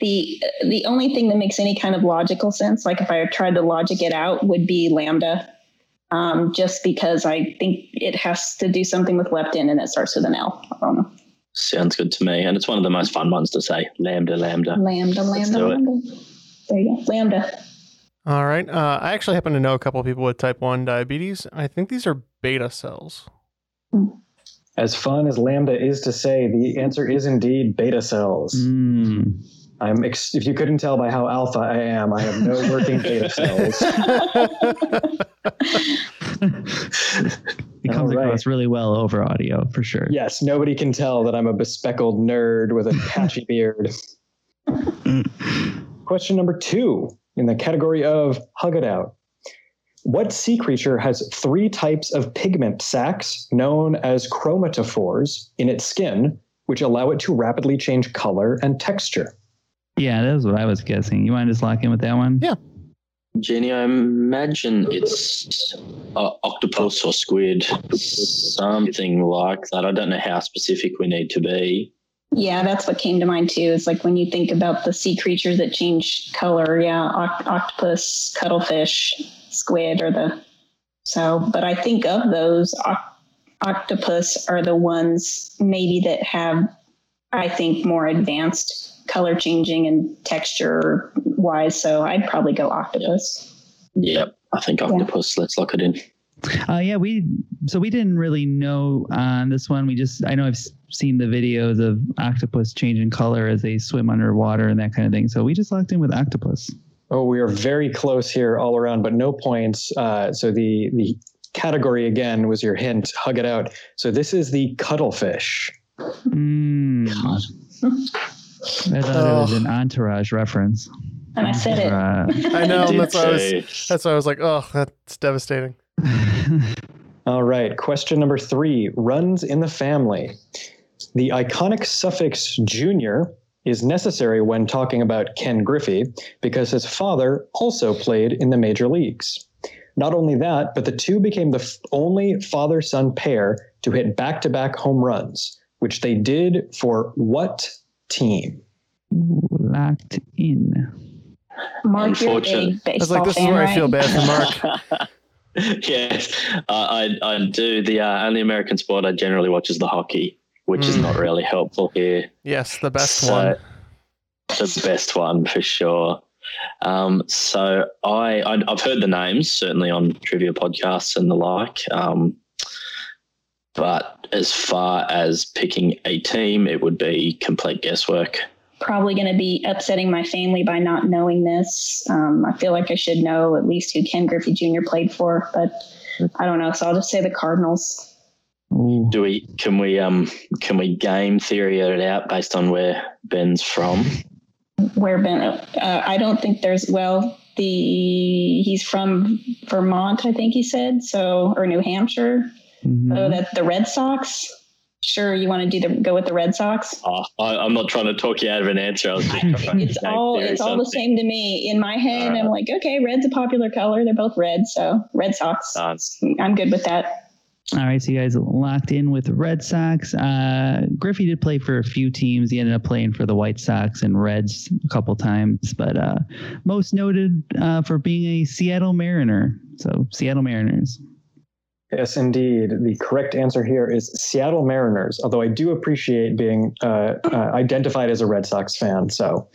the the only thing that makes any kind of logical sense, like if I tried to logic it out, would be lambda. Um, just because I think it has to do something with leptin and it starts with an L. I don't know. Sounds good to me. And it's one of the most fun ones to say. Lambda, lambda. Lambda, lambda, lambda. There you go. Lambda. All right. Uh, I actually happen to know a couple of people with type one diabetes. I think these are beta cells. As fun as lambda is to say, the answer is indeed beta cells. Mm. I'm ex- if you couldn't tell by how alpha I am, I have no working beta cells. It comes right. across really well over audio, for sure. Yes, nobody can tell that I'm a bespeckled nerd with a patchy beard. Question number two in the category of Hug It Out. What sea creature has three types of pigment sacs known as chromatophores in its skin, which allow it to rapidly change color and texture? Yeah, that was what I was guessing. You want to just lock in with that one? Yeah. Jeannie, I imagine it's uh, octopus or squid, something like that. I don't know how specific we need to be. Yeah, that's what came to mind too. It's like when you think about the sea creatures that change color. Yeah, oct- octopus, cuttlefish, squid are the so. But I think of those, oct- octopus are the ones maybe that have, I think, more advanced color changing and texture wise. So I'd probably go octopus. Yep, I think octopus. Yeah. Let's lock it in. Uh, yeah, we so we didn't really know on this one. We just I know I've seen the videos of octopus changing color as they swim underwater and that kind of thing. So we just locked in with octopus. Oh, we are very close here all around, but no points. Uh, so the the category again was your hint. Hug it out. So this is the cuttlefish. Mm. God. I thought oh. it was an Entourage reference. And I said it. I know. That's why I was. That's why I was like, oh, that's devastating. All right. Question number three runs in the family. The iconic suffix junior is necessary when talking about Ken Griffey because his father also played in the major leagues. Not only that, but the two became the f- only father-son pair to hit back-to-back home runs, which they did for what team? Locked in. Mark, unfortunate. I was like, this is where I feel bad for Mark. Yes, uh, I I do. The uh, only American sport I generally watch is the hockey, which mm. is not really helpful here. Yes, the best so, one. The best one for sure. Um, so I, I I've heard the names certainly on trivia podcasts and the like. Um, but as far as picking a team, it would be complete guesswork. Probably going to be upsetting my family by not knowing this. Um, I feel like I should know at least who Ken Griffey Junior played for, but I don't know. So I'll just say the Cardinals. Do we? Can we? Um, can we game theory it out based on where Ben's from? Where Ben? Uh, I don't think there's. Well, the he's from Vermont, I think he said so, or New Hampshire. Mm-hmm. So that the Red Sox. Sure, you want to do the go with the Red Sox? Oh, I, I'm not trying to talk you out of an answer. I was just it's all it's all the same to me. In my head, right. I'm like, okay, red's a popular color. They're both red, so Red Sox. Nice. I'm good with that. All right, so you guys locked in with Red Sox. Uh, Griffey did play for a few teams. He ended up playing for the White Sox and Reds a couple times, but uh, most noted uh, for being a Seattle Mariner. So Seattle Mariners. Yes, indeed. The correct answer here is Seattle Mariners, although I do appreciate being uh, uh, identified as a Red Sox fan. So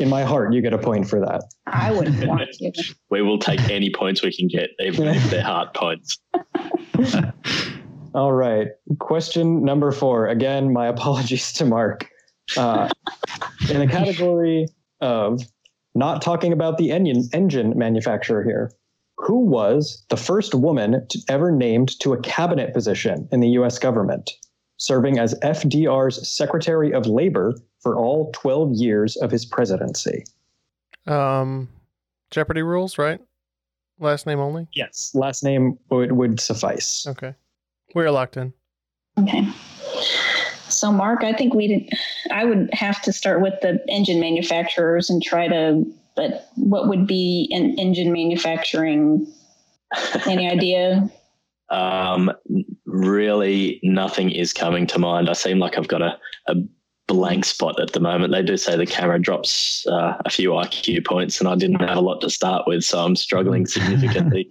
in my heart, you get a point for that. I wouldn't want to. We will take any points we can get, even if they're hard points. All right. Question number four. Again, my apologies to Mark. Uh, in the category of not talking about the engine, engine manufacturer here. Who was the first woman to ever named to a cabinet position in the U S government, serving as F D R's Secretary of Labor for all twelve years of his presidency? Um, Jeopardy rules, right? Last name only? Yes, last name would, would suffice. Okay. We're locked in. Okay. So, Mark, I think we did. I would have to start with the engine manufacturers and try to. But what would be an engine manufacturing? Any idea? Um, really, nothing is coming to mind. I seem like I've got a, a blank spot at the moment. They do say the camera drops uh, a few I Q points, and I didn't have a lot to start with, so I'm struggling significantly.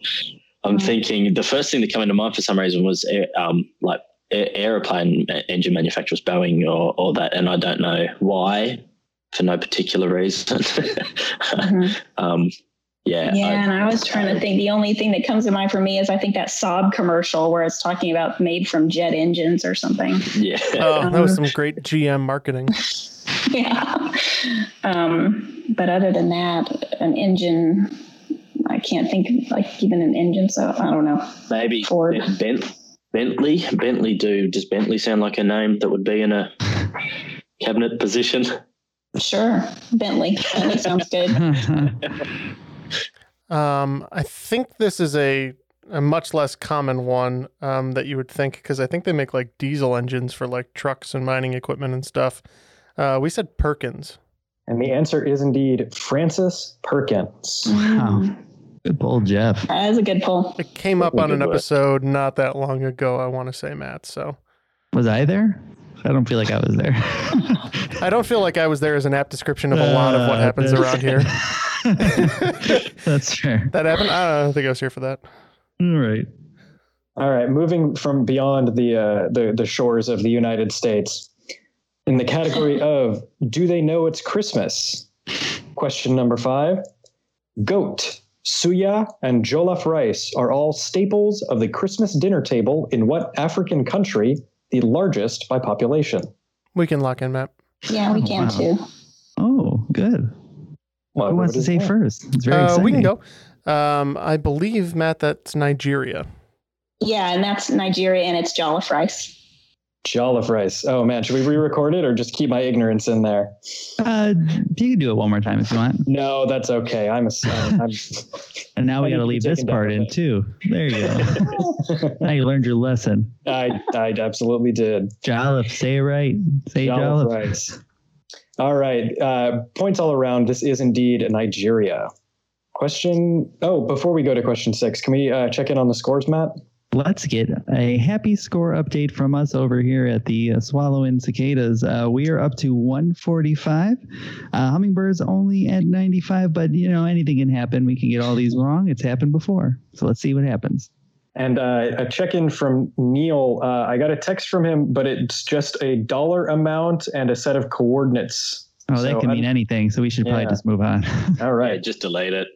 I'm thinking the first thing that came to mind for some reason was air, um, like airplane engine manufacturers, Boeing or, or that, and I don't know why. For no particular reason. mm-hmm. um, yeah. Yeah, I, and I was trying to think. The only thing that comes to mind for me is I think that Saab commercial where it's talking about made from jet engines or something. Yeah. Oh, um, that was some great G M marketing. Yeah. Um, but other than that, an engine, I can't think like even an engine, so I don't know. Maybe Ford. Ben- Bentley? Bentley, do. Does Bentley sound like a name that would be in a cabinet position? Sure. Bentley. That sounds good. um, I think this is a, a much less common one um, that you would think, because I think they make like diesel engines for like trucks and mining equipment and stuff. Uh, we said Perkins. And the answer is indeed Francis Perkins. Wow. Good pull, Jeff. That is a good pull. It came up on an episode not that long ago, I want to say, Matt. So was I there? I don't feel like I was there. I don't feel like I was there is an apt description of a lot of what happens uh, around here. That's fair. That happened? I don't think I was here for that. All right. All right. Moving from beyond the uh, the, the shores of the United States, in the category of do they know it's Christmas? Question number five. Goat, suya, and jollof rice are all staples of the Christmas dinner table in what African country, the largest by population? We can lock in, Matt. Yeah, we can oh, wow. too. Oh, good. Well, who wants to say that first? It's very uh, exciting. We can go. Um, I believe, Matt, that's Nigeria. Yeah, and that's Nigeria, and it's jollof rice. Jollof rice. Oh, man. Should we re-record it or just keep my ignorance in there? Uh, you can do it one more time if you want. No, that's okay. I'm a uh, I'm, And now we got to leave this part in, too. There you go. Now you learned your lesson. I, I absolutely did. Jollof. Say it right. Say jollof. Jollof rice. All right. Uh, points all around. This is indeed Nigeria. Question. Oh, before we go to question six, can we uh, check in on the scores, Matt? Let's get a happy score update from us over here at the uh, Swallowing Cicadas. Uh, we are up to one forty-five. Uh, Hummingbird's only at ninety-five, but, you know, anything can happen. We can get all these wrong. It's happened before. So let's see what happens. And uh, a check-in from Neil. Uh, I got a text from him, but it's just a dollar amount and a set of coordinates. Oh, that so can I'm, mean anything. So we should yeah. probably just move on. All right. Yeah, just delayed it.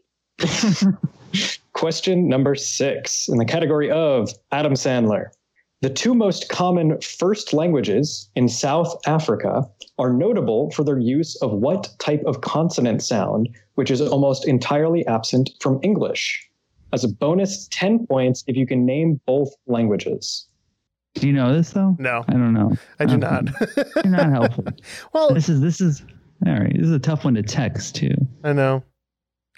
Question number six in the category of Adam Sandler. The two most common first languages in South Africa are notable for their use of what type of consonant sound, which is almost entirely absent from English? As a bonus, ten points if you can name both languages. Do you know this, though? No. I don't know. I do um, not. You're not helpful. Well, this is, this is, all right, this is a tough one to text, too. I know.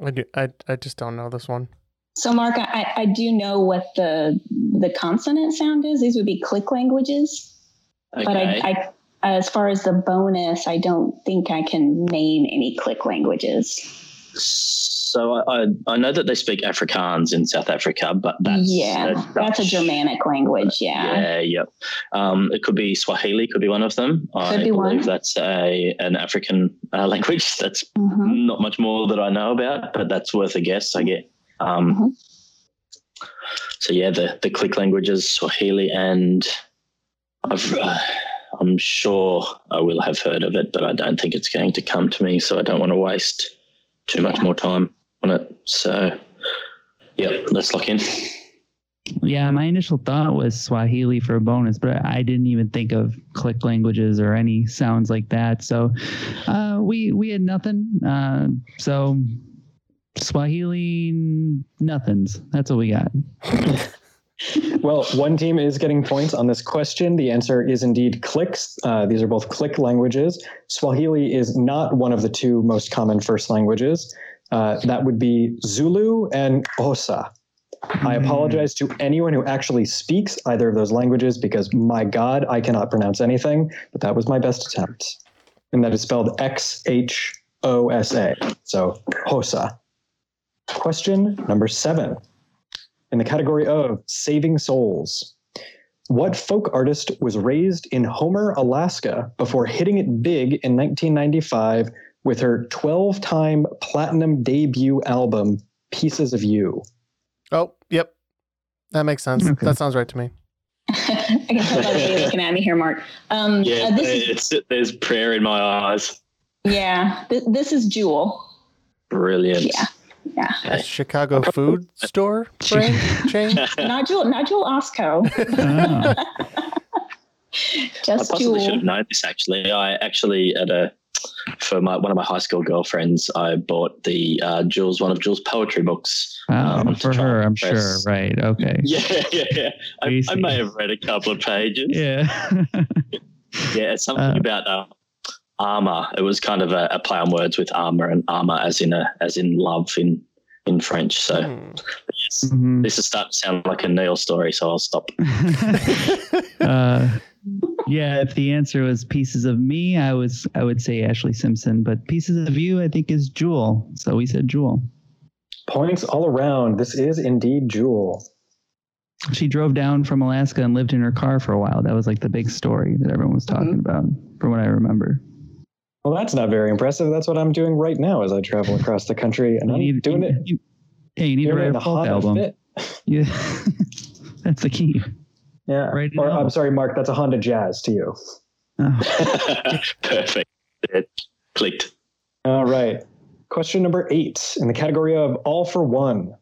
I do. I, I just don't know this one. So, Mark, I, I do know what the the consonant sound is. These would be click languages. Okay. But I, I, as far as the bonus, I don't think I can name any click languages. So I, I, I know that they speak Afrikaans in South Africa, but that's yeah, a that's a Germanic language. Yeah, yeah, yeah. Um, it could be Swahili, could be one of them. Could I be believe one. That's a an African uh, language. That's mm-hmm. not much more that I know about, but that's worth a guess, I get. Um, mm-hmm. So yeah, the, the click languages, Swahili, and I've, uh, I'm sure I will have heard of it, but I don't think it's going to come to me, so I don't want to waste too much yeah. more time on it. So yeah, let's lock in. Yeah, my initial thought was Swahili for a bonus, but I didn't even think of click languages or any sounds like that. So uh, we, we had nothing. Uh, so... Swahili nothings. That's what we got. Well, one team is getting points on this question. The answer is indeed clicks. Uh, these are both click languages. Swahili is not one of the two most common first languages. Uh, that would be Zulu and Xhosa. Mm. I apologize to anyone who actually speaks either of those languages because, my God, I cannot pronounce anything, but that was my best attempt. And that is spelled X H O S A. So, Xhosa. Question number seven, in the category of saving souls. What folk artist was raised in Homer, Alaska before hitting it big in nineteen ninety-five with her twelve-time platinum debut album, Pieces of You? Oh, yep. That makes sense. Okay. That sounds right to me. I can tell by the way you're looking at me here, Mark. Um, yeah, uh, this it's, is... there's prayer in my eyes. Yeah, th- this is Jewel. Brilliant. Yeah. Yeah. A Chicago food store chain? Not Jewel, not Jewel Osco. Oh. Just I possibly Jewel. Should have known this, actually. I actually, at a for my one of my high school girlfriends, I bought the uh, Jewel's, one of Jewel's poetry books. Oh, um, for her, I'm sure. Right, okay. Yeah, yeah, yeah. I, I may have read a couple of pages. Yeah. Yeah, it's something uh, about... Uh, Armour. It was kind of a, a play on words with armor and armor as in a, as in love in, in French. So mm. yes, mm-hmm. This is starting to sound like a Neil story, so I'll stop. uh, yeah, if the answer was Pieces of Me, I was I would say Ashley Simpson, but Pieces of You I think is Jewel. So we said Jewel. Points all around. This is indeed Jewel. she drove down from Alaska and lived in her car for a while. That was like the big story that everyone was talking mm-hmm. about, from what I remember. Well, that's not very impressive. That's what I'm doing right now as I travel across the country, and you I'm need, doing you, it. You, yeah, you need to write a folk album. Fit. Yeah, that's the key. Yeah, right. Or, I'm sorry, Mark. That's a Honda Jazz to you. Oh. Perfect. It clicked. All right. Question number eight in the category of all for one.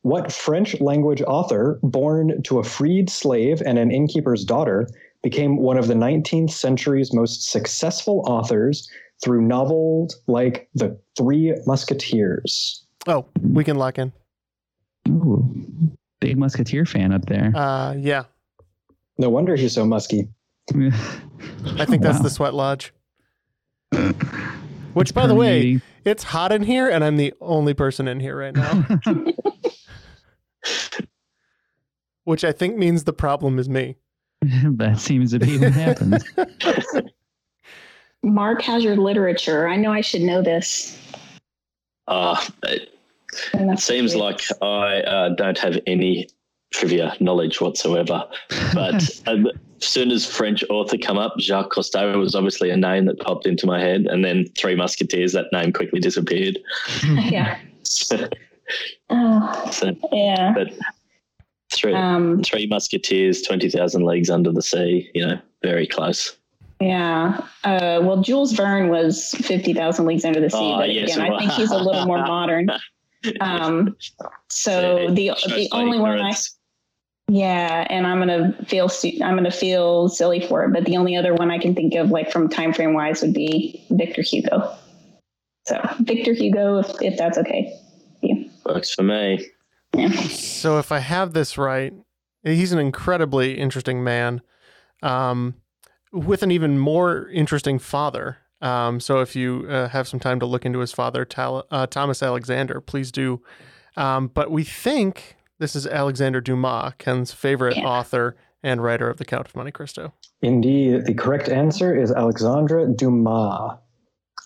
What French language author, born to a freed slave and an innkeeper's daughter, became one of the nineteenth century's most successful authors through novels like The Three Musketeers? Oh, we can lock in. Ooh, big Musketeer fan up there. Uh, yeah. No wonder he's so musky. I think that's wow. the Sweat Lodge. Which, it's by the way, it's hot in here, and I'm the only person in here right now. Which I think means the problem is me. That seems to be what happens. Mark has your literature. I know I should know this. Uh, it it seems like I uh, don't have any trivia knowledge whatsoever. But um, as soon as French author come up, Jacques Cousteau was obviously a name that popped into my head. And then Three Musketeers, that name quickly disappeared. Yeah. so, oh, so, yeah. But, Three, um, three Musketeers, twenty thousand Leagues Under the Sea, you know, very close. Yeah. Uh, well, Jules Verne was fifty thousand Leagues Under the Sea, oh, but yes, again, I think he's a little more modern. Um, so yeah, the the only one I, yeah, and I'm gonna feel I'm gonna feel silly for it, but the only other one I can think of, like from time frame wise, would be Victor Hugo. So Victor Hugo, if, if that's okay. Yeah. Works for me. Yeah. So if I have this right, he's an incredibly interesting man, um, with an even more interesting father. Um, so if you uh, have some time to look into his father, Tal- uh, Thomas Alexander, please do. Um, but we think this is Alexandre Dumas, Ken's favorite yeah. author and writer of The Count of Monte Cristo. Indeed. The correct answer is Alexandre Dumas.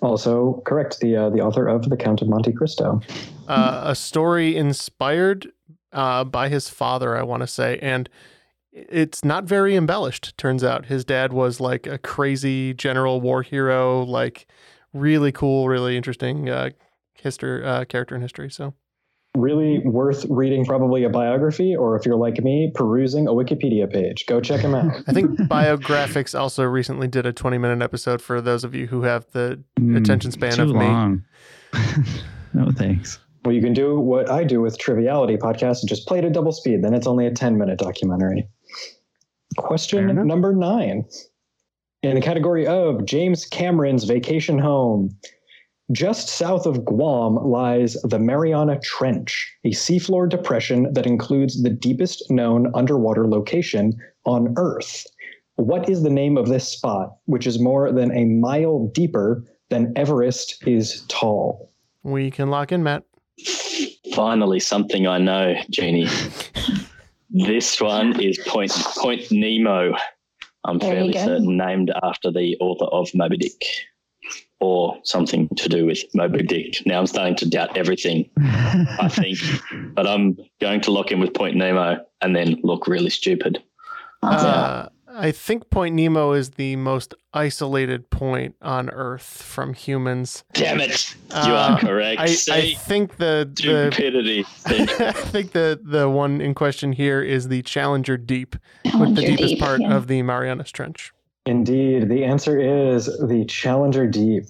Also correct, the uh, the author of The Count of Monte Cristo. Uh, a story inspired uh, by his father, I want to say, and it's not very embellished, turns out. His dad was like a crazy general war hero, like really cool, really interesting uh, history, uh, character in history. So really worth reading, probably a biography, or if you're like me, perusing a Wikipedia page. Go check him out. I think Biographics also recently did a twenty-minute episode for those of you who have the mm, attention span of long. me. No, thanks. Well, you can do what I do with Triviality podcast and just play it at double speed. Then it's only a ten-minute documentary. Question number nine. In the category of James Cameron's vacation home, just south of Guam lies the Mariana Trench, a seafloor depression that includes the deepest known underwater location on Earth. What is the name of this spot, which is more than a mile deeper than Everest is tall? We can lock in, Matt. Finally, something I know, Jeannie. This one is Point, Point Nemo. I'm there fairly certain, named after the author of Moby Dick, or something to do with Moby Dick. Now I'm starting to doubt everything, I think. But I'm going to lock in with Point Nemo and then look really stupid. Uh, I think Point Nemo is the most isolated point on Earth from humans. Damn it! You uh, are correct. I, I think the, the stupidity. I think the the one in question here is the Challenger Deep, Challenger with the deepest Deep, part yeah. of the Marianas Trench. Indeed, the answer is the Challenger Deep.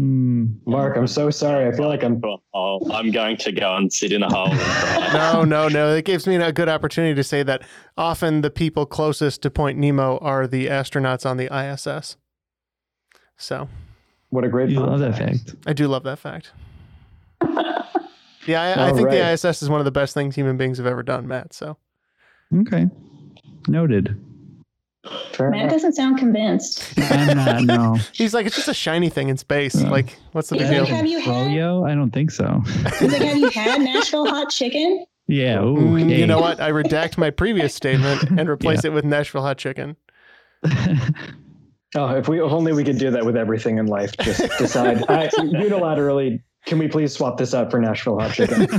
Mm. Mark, I'm so sorry. I feel like I'm I'm going to go and sit in a hole. no, no, no. It gives me a good opportunity to say that often the people closest to Point Nemo are the astronauts on the I S S. So, what a great you love that fact. I do love that fact. Yeah, I, I think right. the I S S is one of the best things human beings have ever done, Matt. So, okay, noted. Fair Matt enough. Doesn't sound convinced. I'm not, no. He's like, it's just a shiny thing in space. Yeah. Like, what's the big deal? Like, have you had... Froyo? I don't think so. He's like, have you had Nashville hot chicken? Yeah. Ooh, mm, hey. You know what? I redact my previous statement and replace yeah. it with Nashville hot chicken. Oh, if we if only we could do that with everything in life. Just decide I, unilaterally, can we please swap this out for Nashville hot chicken?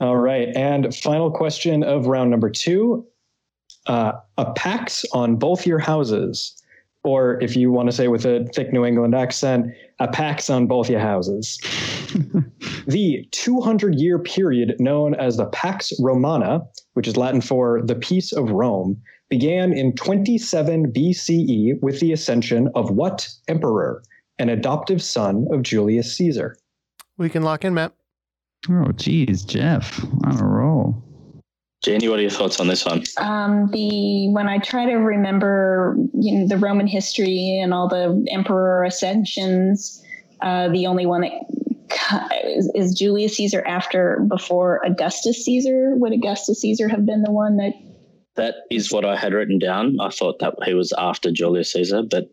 All right. And final question of round number two, uh, a pax on both your houses, or if you want to say with a thick New England accent, a pax on both your houses. The two hundred year period known as the Pax Romana, which is Latin for the Peace of Rome, began in twenty-seven B C E with the ascension of what emperor? An adoptive son of Julius Caesar. We can lock in, Matt. Oh, geez, Jeff, on a roll. Janie, what are your thoughts on this one? Um, the when I try to remember you know, the Roman history and all the emperor ascensions, uh, the only one that is, is Julius Caesar after before Augustus Caesar. Would Augustus Caesar have been the one that? That is what I had written down. I thought that he was after Julius Caesar, but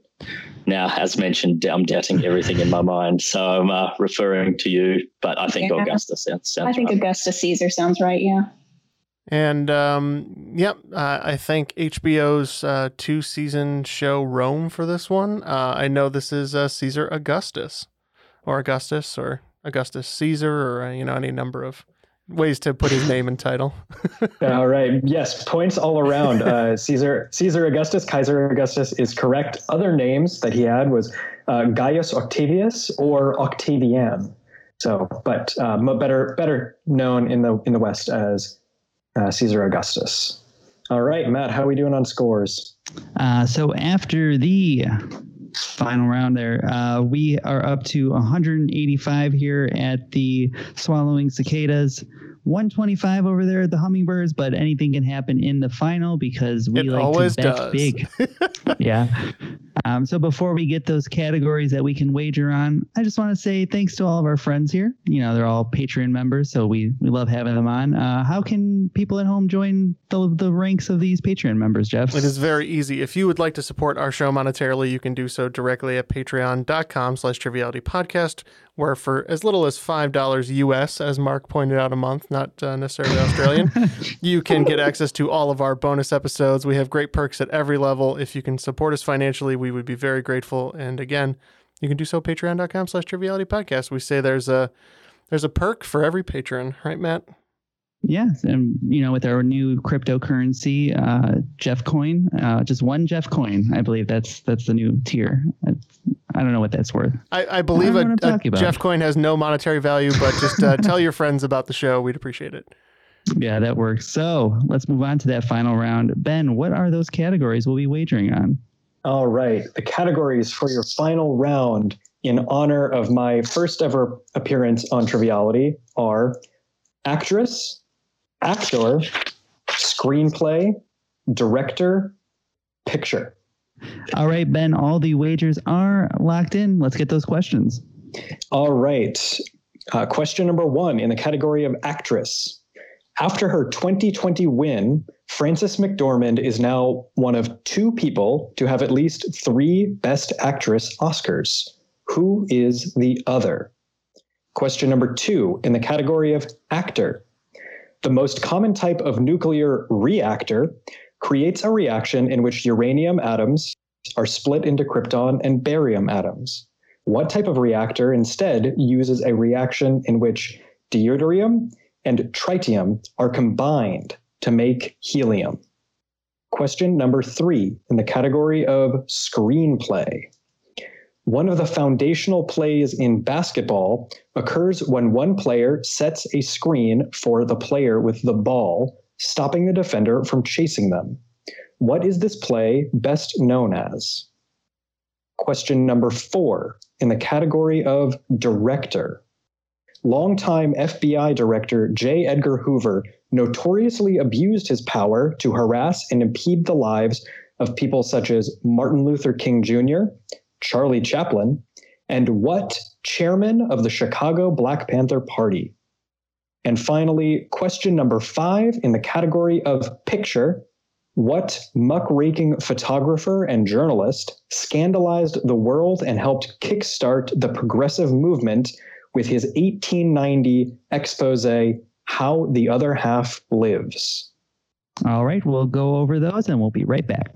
now, as mentioned, I'm doubting everything in my mind, so I'm uh, referring to you. But I think yeah. Augustus sounds. sounds I think right. Augustus Caesar sounds right. Yeah. And, um, yep, yeah, uh, I thank H B O's uh, two-season show Rome for this one. Uh, I know this is uh, Caesar Augustus, or Augustus, or Augustus Caesar, or, you know, any number of ways to put his name and title. All right. Yes, points all around. Uh, Caesar Caesar Augustus, Kaiser Augustus is correct. Other names that he had was uh, Gaius Octavius or Octavian. So, but uh, better better known in the in the West as Uh, Caesar Augustus. All right, Matt, how are we doing on scores? Uh, so after the final round there, uh, we are up to one hundred eighty-five here at the Swallowing Cicadas, one twenty-five over there at the Hummingbirds, but anything can happen in the final because we it like to bet does. big. Yeah. Um, so before we get those categories that we can wager on, I just want to say thanks to all of our friends here. You know, they're all Patreon members, so we, we love having them on. Uh, how can people at home join the, the ranks of these Patreon members, Jeff? It is very easy. If you would like to support our show monetarily, you can do so directly at patreon.com slash triviality podcast, where for as little as five dollars U S, as Mark pointed out, a month, not uh, necessarily Australian, you can get access to all of our bonus episodes. We have great perks at every level. If you can support us financially, we would be very grateful. And again, you can do so patreon.com slash triviality podcast. We say there's a, there's a perk for every patron, right, Matt? Yes. And, you know, with our new cryptocurrency, uh, Jeff coin, uh, just one Jeff coin. I believe that's, that's the new tier. It's, I don't know what that's worth. I, I believe I a, a Jeff coin has no monetary value, but just uh, tell your friends about the show. We'd appreciate it. Yeah, that works. So let's move on to that final round. Ben, what are those categories we'll be wagering on? All right. The categories for your final round in honor of my first ever appearance on Triviality are actress, actor, screenplay, director, picture. All right, Ben, all the wagers are locked in. Let's get those questions. All right. Uh, question number one in the category of actress. After her twenty twenty win, Frances McDormand is now one of two people to have at least three Best Actress Oscars. Who is the other? Question number two in the category of actor. The most common type of nuclear reactor creates a reaction in which uranium atoms are split into krypton and barium atoms. What type of reactor instead uses a reaction in which deuterium and tritium are combined to make helium? Question number three in the category of screenplay. One of the foundational plays in basketball occurs when one player sets a screen for the player with the ball, stopping the defender from chasing them. What is this play best known as? Question number four in the category of director. Longtime F B I director J. Edgar Hoover notoriously abused his power to harass and impede the lives of people such as Martin Luther King Junior, Charlie Chaplin, and what chairman of the Chicago Black Panther Party? And finally, question number five in the category of picture. What muckraking photographer and journalist scandalized the world and helped kickstart the progressive movement with his eighteen ninety expose, How the Other Half Lives? All right, we'll go over those and we'll be right back.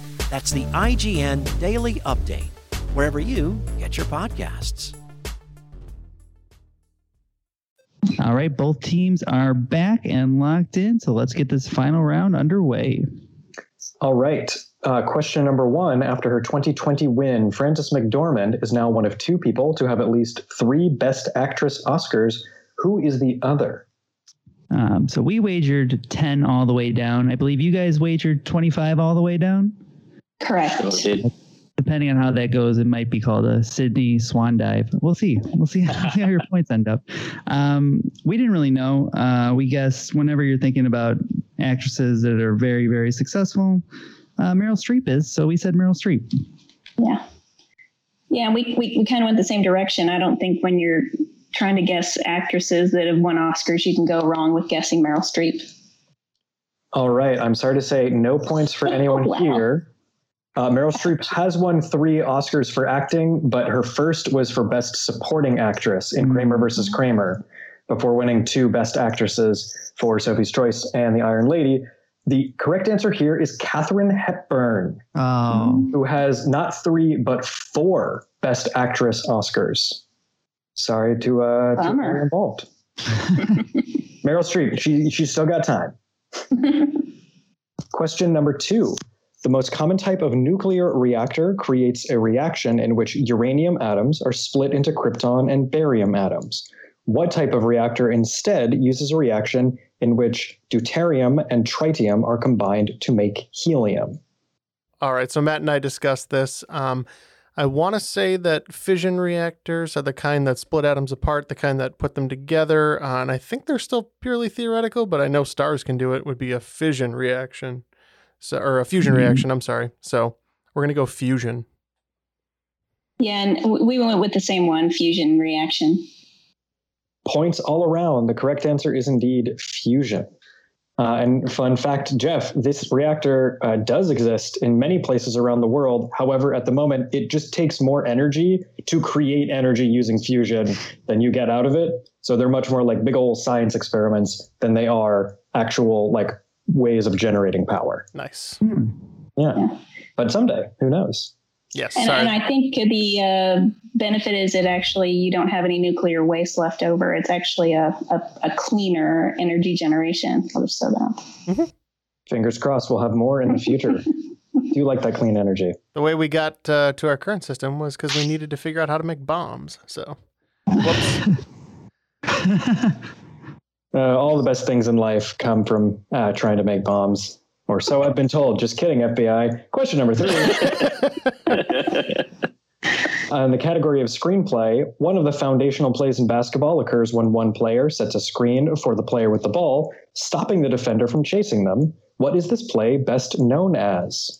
That's the I G N Daily Update, wherever you get your podcasts. All right, both teams are back and locked in, so let's get this final round underway. All right, uh, question number one. After her twenty twenty win, Frances McDormand is now one of two people to have at least three Best Actress Oscars. Who is the other? Um, so we wagered ten all the way down. I believe you guys wagered twenty-five all the way down? Correct. Depending on how that goes, it might be called a Sydney swan dive. We'll see. We'll see how, see how your points end up. Um, we didn't really know. Uh, we guess whenever you're thinking about actresses that are very, very successful, uh, Meryl Streep is. So we said Meryl Streep. Yeah. Yeah, and we, we, we kind of went the same direction. I don't think when you're trying to guess actresses that have won Oscars, you can go wrong with guessing Meryl Streep. All right. I'm sorry to say no points for anyone wow. here. Uh, Meryl Streep has won three Oscars for acting, but her first was for Best Supporting Actress in Kramer versus Kramer before winning two Best Actresses for Sophie's Choice and The Iron Lady. The correct answer here is Katharine Hepburn, oh. who has not three, but four Best Actress Oscars. Sorry to uh, to be involved. Meryl Streep, she, she's still got time. Question number two. The most common type of nuclear reactor creates a reaction in which uranium atoms are split into krypton and barium atoms. What type of reactor instead uses a reaction in which deuterium and tritium are combined to make helium? All right, so Matt and I discussed this. Um, I want to say that fission reactors are the kind that split atoms apart, the kind that put them together, uh, and I think they're still purely theoretical, but I know stars can do it, would be a fission reaction. So, or a fusion reaction, I'm sorry. So we're going to go fusion. Yeah, and we went with the same one, fusion reaction. Points all around. The correct answer is indeed fusion. Uh, and fun fact, Jeff, this reactor uh, does exist in many places around the world. However, at the moment, it just takes more energy to create energy using fusion than you get out of it. So they're much more like big old science experiments than they are actual, like, ways of generating power. Nice. Hmm. Yeah. yeah. But someday, who knows? Yes. And, and I think the uh, benefit is that actually you don't have any nuclear waste left over. It's actually a, a, a cleaner energy generation. I'll just say that. Mm-hmm. Fingers crossed we'll have more in the future. Do you like that clean energy? The way we got uh, to our current system was because we needed to figure out how to make bombs. So, whoops. Uh, all the best things in life come from uh, trying to make bombs, or so I've been told. Just kidding, F B I. Question number three. In the category of screenplay, one of the foundational plays in basketball occurs when one player sets a screen for the player with the ball, stopping the defender from chasing them. What is this play best known as?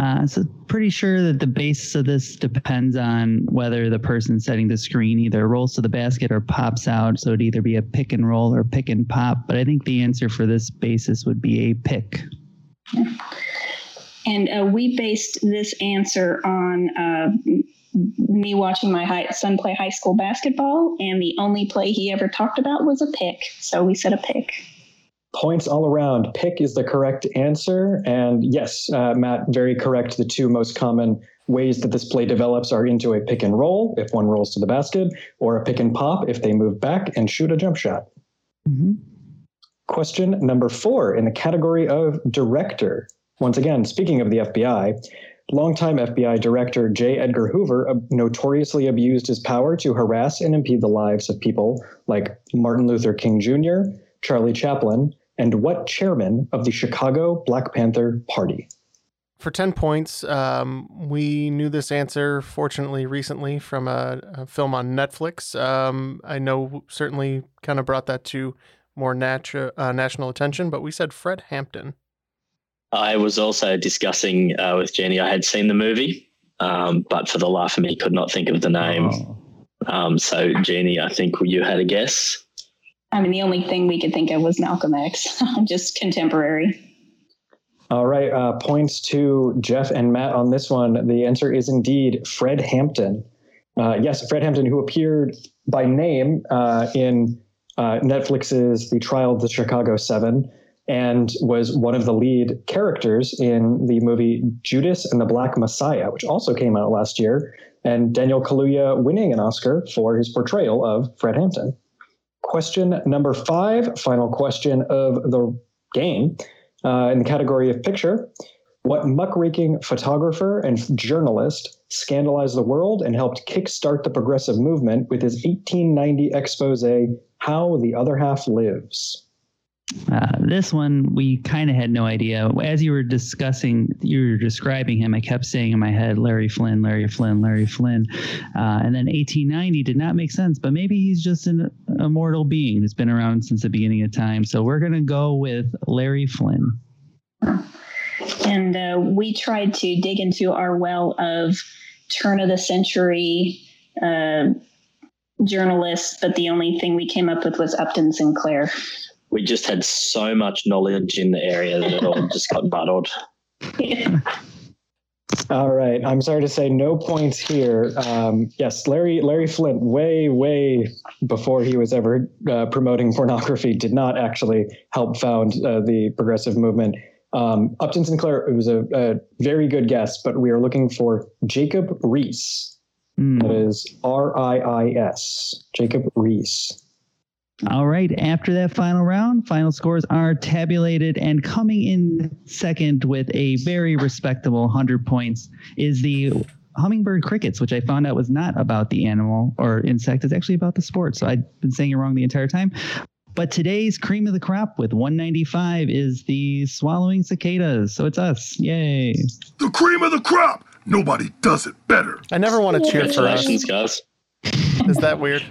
Uh, so pretty sure that the basis of this depends on whether the person setting the screen either rolls to the basket or pops out. So it'd either be a pick and roll or pick and pop. But I think the answer for this basis would be a pick. And uh, we based this answer on uh, me watching my high, son play high school basketball, and the only play he ever talked about was a pick. So we said a pick. Points all around. Pick is the correct answer. And yes, uh, Matt, very correct. The two most common ways that this play develops are into a pick and roll, if one rolls to the basket, or a pick and pop, if they move back and shoot a jump shot. Mm-hmm. Question number four in the category of director. Once again, speaking of the F B I, longtime F B I director J. Edgar Hoover notoriously abused his power to harass and impede the lives of people like Martin Luther King Junior, Charlie Chaplin, and what chairman of the Chicago Black Panther Party? For ten points, um, we knew this answer, fortunately, recently from a, a film on Netflix. Um, I know certainly kind of brought that to more natu- uh, national attention, but we said Fred Hampton. I was also discussing uh, with Jeannie, I had seen the movie, um, but for the life of me, could not think of the name. Oh. Um, so, Jeannie, I think you had a guess. I mean, the only thing we could think of was Malcolm X, just contemporary. All right. Uh, points to Jeff and Matt on this one. The answer is indeed Fred Hampton. Uh, yes, Fred Hampton, who appeared by name uh, in uh, Netflix's The Trial of the Chicago Seven, and was one of the lead characters in the movie Judas and the Black Messiah, which also came out last year, and Daniel Kaluuya winning an Oscar for his portrayal of Fred Hampton. Question number five, final question of the game, uh, in the category of picture. What muckraking photographer and journalist scandalized the world and helped kickstart the progressive movement with his eighteen ninety expose, How the Other Half Lives? Uh, this one, we kind of had no idea. As you were discussing, you were describing him, I kept saying in my head, Larry Flynn, Larry Flynn, Larry Flynn. Uh, and then eighteen ninety did not make sense, but maybe he's just an immortal being that's been around since the beginning of time. So we're going to go with Larry Flynn. And uh, we tried to dig into our well of turn of the century uh, journalists, but the only thing we came up with was Upton Sinclair. We just had so much knowledge in the area that it all just got muddled. Yeah. All right. I'm sorry to say no points here. Um, yes, Larry Larry Flint, way, way before he was ever uh, promoting pornography, did not actually help found uh, the progressive movement. Um, Upton Sinclair, it was a, a very good guess, but we are looking for Jacob Riis. Mm. That is R I I S, Jacob Riis. All right. After that final round, final scores are tabulated, and coming in second with a very respectable one hundred points is the Hummingbird Crickets, which I found out was not about the animal or insect. It's actually about the sport. So I've been saying it wrong the entire time. But today's cream of the crop with one ninety-five is the swallowing cicadas. So it's us. Yay. The cream of the crop. Nobody does it better. I never want to cheer for us. Guys. Is that weird?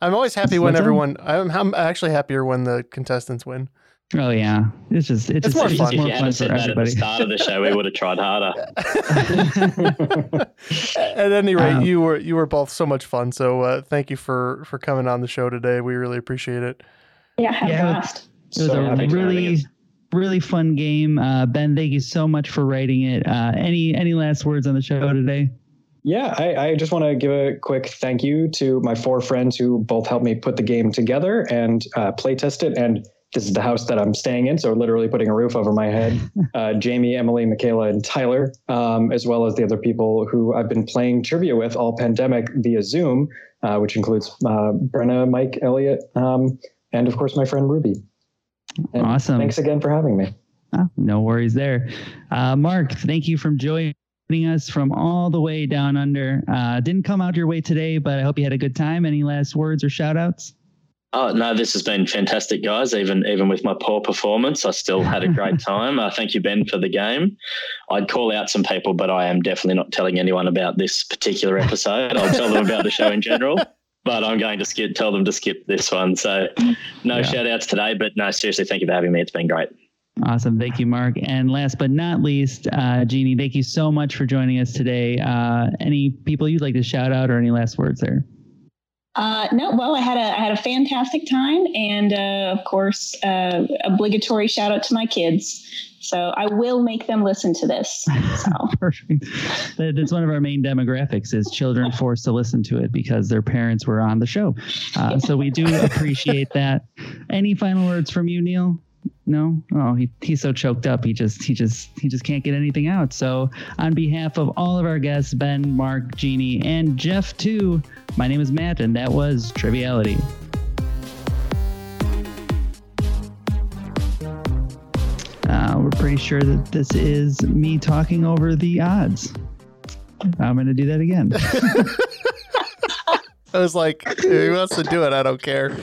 I'm always happy when everyone. I'm, I'm actually happier when the contestants win. Oh yeah, it's just it's, it's just, more it's fun. Just more if you fun for everybody. At the start of the show, we would have tried harder. At any rate, um, you were you were both so much fun. So uh, thank you for for coming on the show today. We really appreciate it. Yeah, have yeah fast. It was so a really really fun game. Uh, Ben, thank you so much for writing it. Uh, any any last words on the show today? Yeah, I, I just want to give a quick thank you to my four friends who both helped me put the game together and uh, play test it. And this is the house that I'm staying in, so literally putting a roof over my head. Uh, Jamie, Emily, Michaela, and Tyler, um, as well as the other people who I've been playing trivia with all pandemic via Zoom, uh, which includes uh, Brenna, Mike, Elliot, um, and of course, my friend Ruby. And awesome. Thanks again for having me. Oh, no worries there. Uh, Mark, thank you from Joy. Us from all the way down under. Uh, didn't come out your way today, but I hope you had a good time. Any last words or shout outs? Oh, no, this has been fantastic, guys. Even even with my poor performance, I still had a great time. Uh, thank you, Ben, for the game. I'd call out some people, but I am definitely not telling anyone about this particular episode. I'll tell them about the show in general, but I'm going to skip. tell them to skip this one. So no yeah. shout outs today, but no, seriously, thank you for having me. It's been great. Awesome. Thank you, Mark. And last but not least, uh, Jeannie, thank you so much for joining us today. Uh, any people you'd like to shout out or any last words there? Uh, no, well, I had a I had a fantastic time, and uh, of course, uh, obligatory shout out to my kids. So I will make them listen to this. So. Perfect. That's one of our main demographics, is children forced to listen to it because their parents were on the show. Uh, yeah. So we do appreciate that. Any final words from you, Neil? No? Oh, he, he's so choked up. He just, he just, he just can't get anything out. So on behalf of all of our guests, Ben, Mark, Jeannie, and Jeff too, my name is Matt, and that was Triviality. Uh, we're pretty sure that this is me talking over the odds. I'm going to do that again. I was like, if he wants to do it, I don't care.